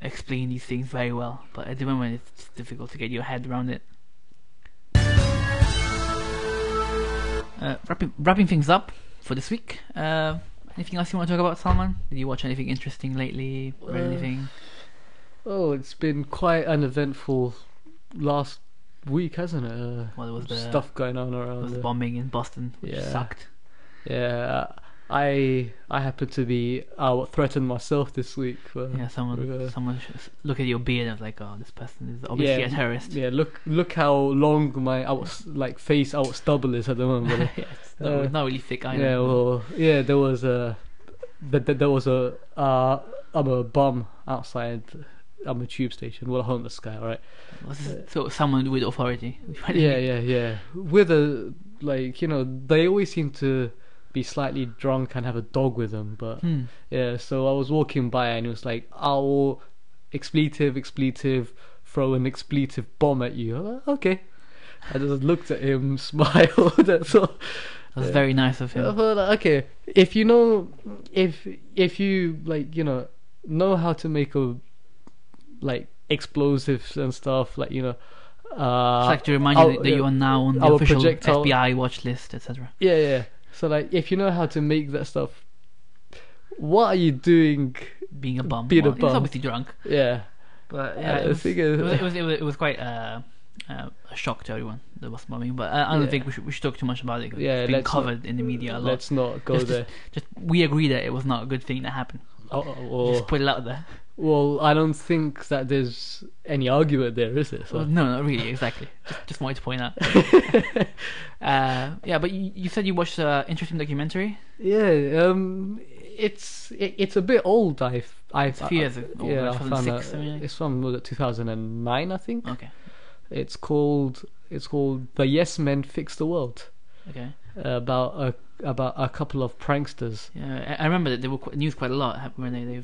explain these things very well. But at the moment, it's difficult to get your head around it. Wrapping things up for this week. Anything else you want to talk about, Salman? Did you watch anything interesting lately? Or anything? Oh, it's been quite uneventful last week, hasn't it? There was stuff going on around. There was bombing in Boston, which sucked. Yeah. I happened to be threatened myself this week. Someone look at your beard and was like, oh, this person is obviously a terrorist. Yeah, look how long my face out stubble is at the moment. Not really thick either. Yeah, well, there was I'm a bum outside. I'm a tube station. Well, a homeless guy, right? So someone with authority. With a they always seem to be slightly drunk and have a dog with them, but so I was walking by and it was like, owl, expletive, throw an expletive bomb at you. I'm like, okay. I just looked at him, smiled. That's all. That was very nice of him. I thought, okay, if you know, if you know how to make a explosives and stuff, it's to remind you that you are now on the official FBI watch list, etc. Yeah. So if you know how to make that stuff, what are you doing? Being a bum. He was obviously drunk. Yeah. But it was quite a shock to everyone, the Boston bombing. But I don't think we should talk too much about it. Yeah, it's been covered in the media a lot. Let's not go there. Just we agree that it was not a good thing that happened. Just put it out there. Well, I don't think that there's any argument there, is there? So. Well, no, not really, exactly. just wanted to point out. But you said you watched an interesting documentary? Yeah, it's a bit old. It's a few years ago. Yeah, 2006, it's from 2009, I think. Okay. It's called The Yes Men Fix the World. Okay. About a couple of pranksters. Yeah, I remember that they were news quite a lot when they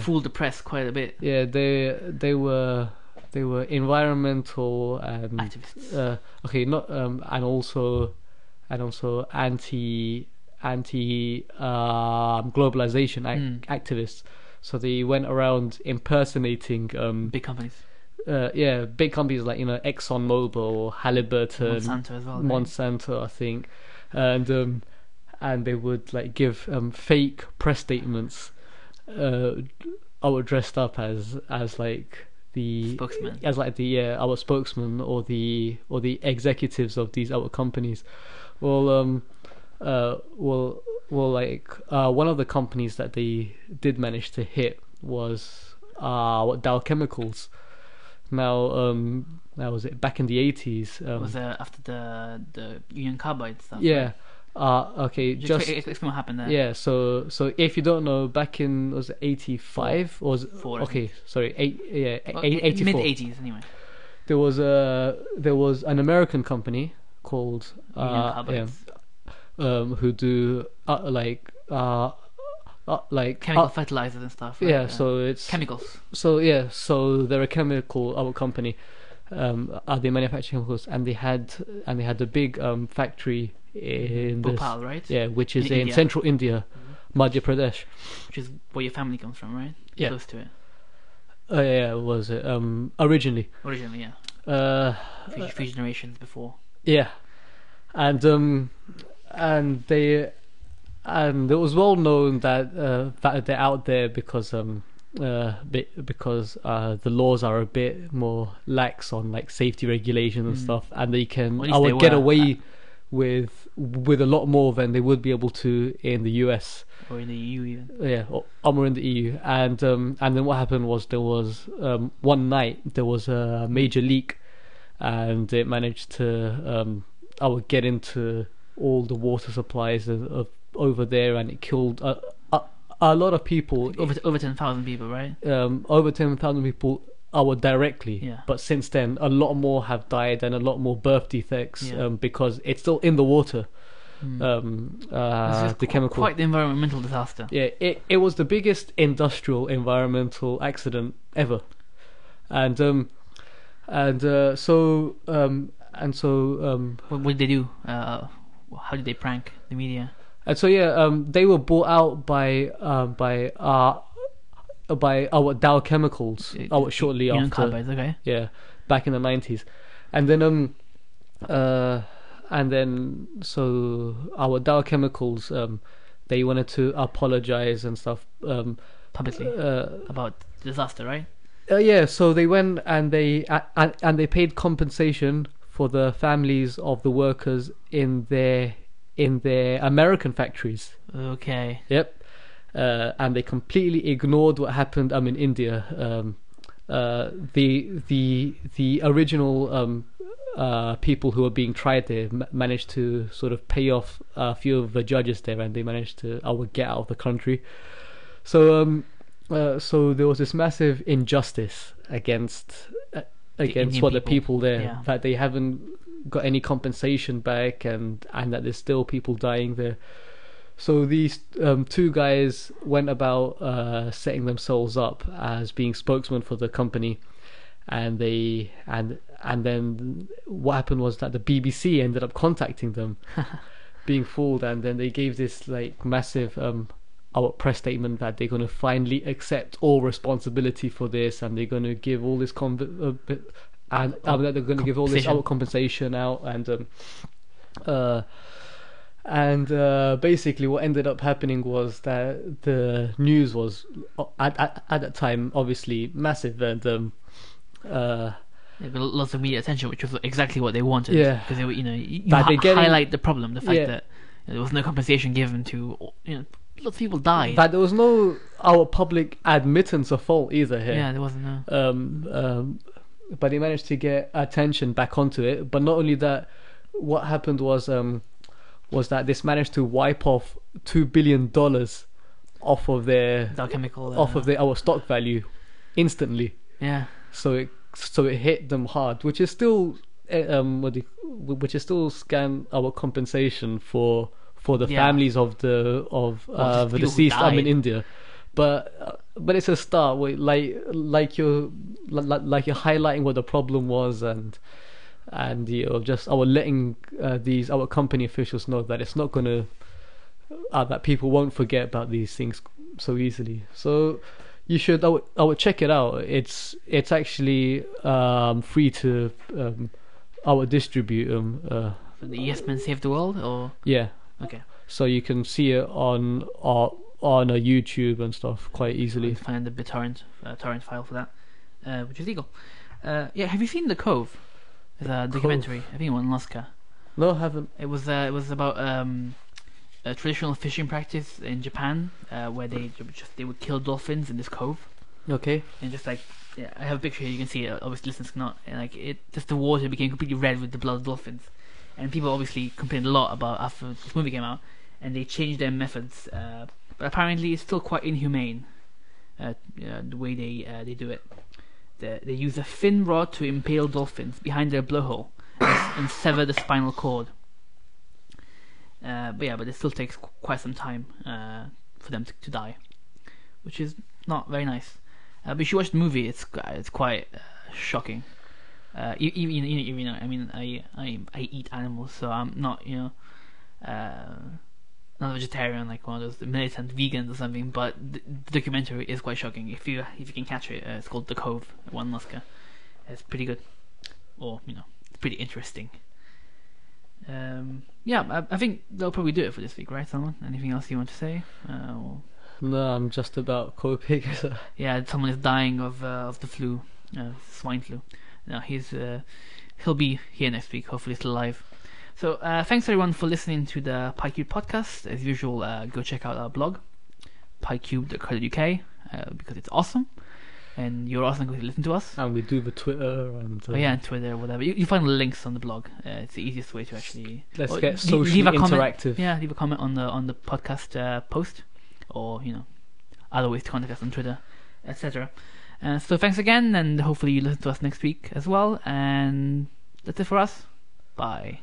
fooled the press quite a bit. Yeah, they were environmental and activists. And also anti globalization activists. So they went around impersonating big companies. Big companies like Exxon Mobil or Halliburton, Monsanto as well. Monsanto, I think. And they would give fake press statements. I was dressed up as our spokesman or the executives of these our companies. One of the companies that they did manage to hit was Dow Chemicals. Now, that was it back in the 80s. Was after the Union Carbide stuff? Yeah. Okay. Explain what happened there. Yeah. So if you don't know, back in 85 or mid 80s anyway. There was an American company called Union Carbide, who do chemical fertilizers and stuff. Right? Yeah, so it's chemicals. So they're a chemical company. They manufacture chemicals, and they had a big factory in Bhopal, right? Yeah, which is in central India, Madhya Pradesh, which is where your family comes from, right? Yeah, close to it. Was it originally? Yeah, a few generations before. Yeah, and they. And it was well known that they're out there because the laws are a bit more lax on safety regulation and stuff, and they can get away with a lot more than they would be able to in the US or in the EU even. Yeah, or in the EU. And then what happened was there was one night there was a major leak, and it managed to get into all the water supplies of over there, and it killed a lot of people. Over 10,000 people, right? Over 10,000 people. Directly, yeah. But since then, a lot more have died and a lot more birth defects, yeah. Because it's still in the water. The chemical, quite the environmental disaster. Yeah, it was the biggest industrial environmental accident ever, and so what did they do? How did they prank the media? And so they were bought out by Dow Chemicals shortly Union after Carbide, okay. Yeah, back in the 90s, and then our Dow Chemicals, they wanted to apologize and stuff publicly about disaster, right? Yeah, so they went and they paid compensation for the families of the workers in their American factories. Okay. Yep. And they completely ignored what happened in India. The original people who were being tried there managed to sort of pay off a few of the judges there, and they managed to get out of the country. So there was this massive injustice against the people there, yeah. That they haven't got any compensation back, and that there's still people dying there. So these two guys went about setting themselves up as being spokesmen for the company, and then what happened was that the BBC ended up contacting them, being fooled, and then they gave this massive press statement that they're going to finally accept all responsibility for this, and they're going to give all this compensation out, and basically what ended up happening was that the news was at that time obviously massive, and lots of media attention, which was exactly what they wanted, yeah, because they were highlight the problem, the fact, yeah, that there was no compensation given to lots of people died, that there was no public admittance of fault either here. Yeah, there wasn't no. But they managed to get attention back onto it. But not only that, what happened was that this managed to wipe off $2 billion off of their stock value instantly. Yeah. So it hit them hard, which is still scan our compensation for the, yeah, families of the deceased in India. But it's a start. You're highlighting what the problem was, and just letting our company officials know that it's not gonna that people won't forget about these things so easily. So you should I would check it out. It's actually free to distribute them. The Yes Men Save the World, or yeah, okay. So you can see it on YouTube and stuff quite easily. Find the BitTorrent torrent file for that, which is legal. Have you seen The Cove? It's a documentary. I think it won an Oscar. No, I haven't. It was about a traditional fishing practice in Japan, where they would kill dolphins in this cove. Okay. And I have a picture here. You can see it. Obviously, listeners cannot. And the water became completely red with the blood of dolphins, and people obviously complained a lot about after this movie came out, and they changed their methods. But apparently, it's still quite inhumane, the way they do it. They use a fin rod to impale dolphins behind their blowhole and sever the spinal cord. But it still takes quite some time for them to die, which is not very nice. But if you watch the movie, it's quite shocking. I eat animals, so I'm not not a vegetarian like one of those militant vegans or something, but the documentary is quite shocking. If you can catch it, it's called The Cove. One Oscar. It's pretty good, or it's pretty interesting. I think they'll probably do it for this week, right, Salman? Anything else you want to say? No, I'm just about coping. Yeah, someone is dying of the flu, swine flu. Now he'll be here next week. Hopefully, still alive. So thanks everyone for listening to the PyCube podcast. As usual, go check out our blog, pycube.co.uk, because it's awesome. And you're awesome because you listen to us. And we do the Twitter and... Twitter, whatever. You find the links on the blog. It's the easiest way to actually... Let's get socially interactive. Leave a comment on the podcast post. Or, other ways to contact us on Twitter, etc. So thanks again, and hopefully you listen to us next week as well. And that's it for us. Bye.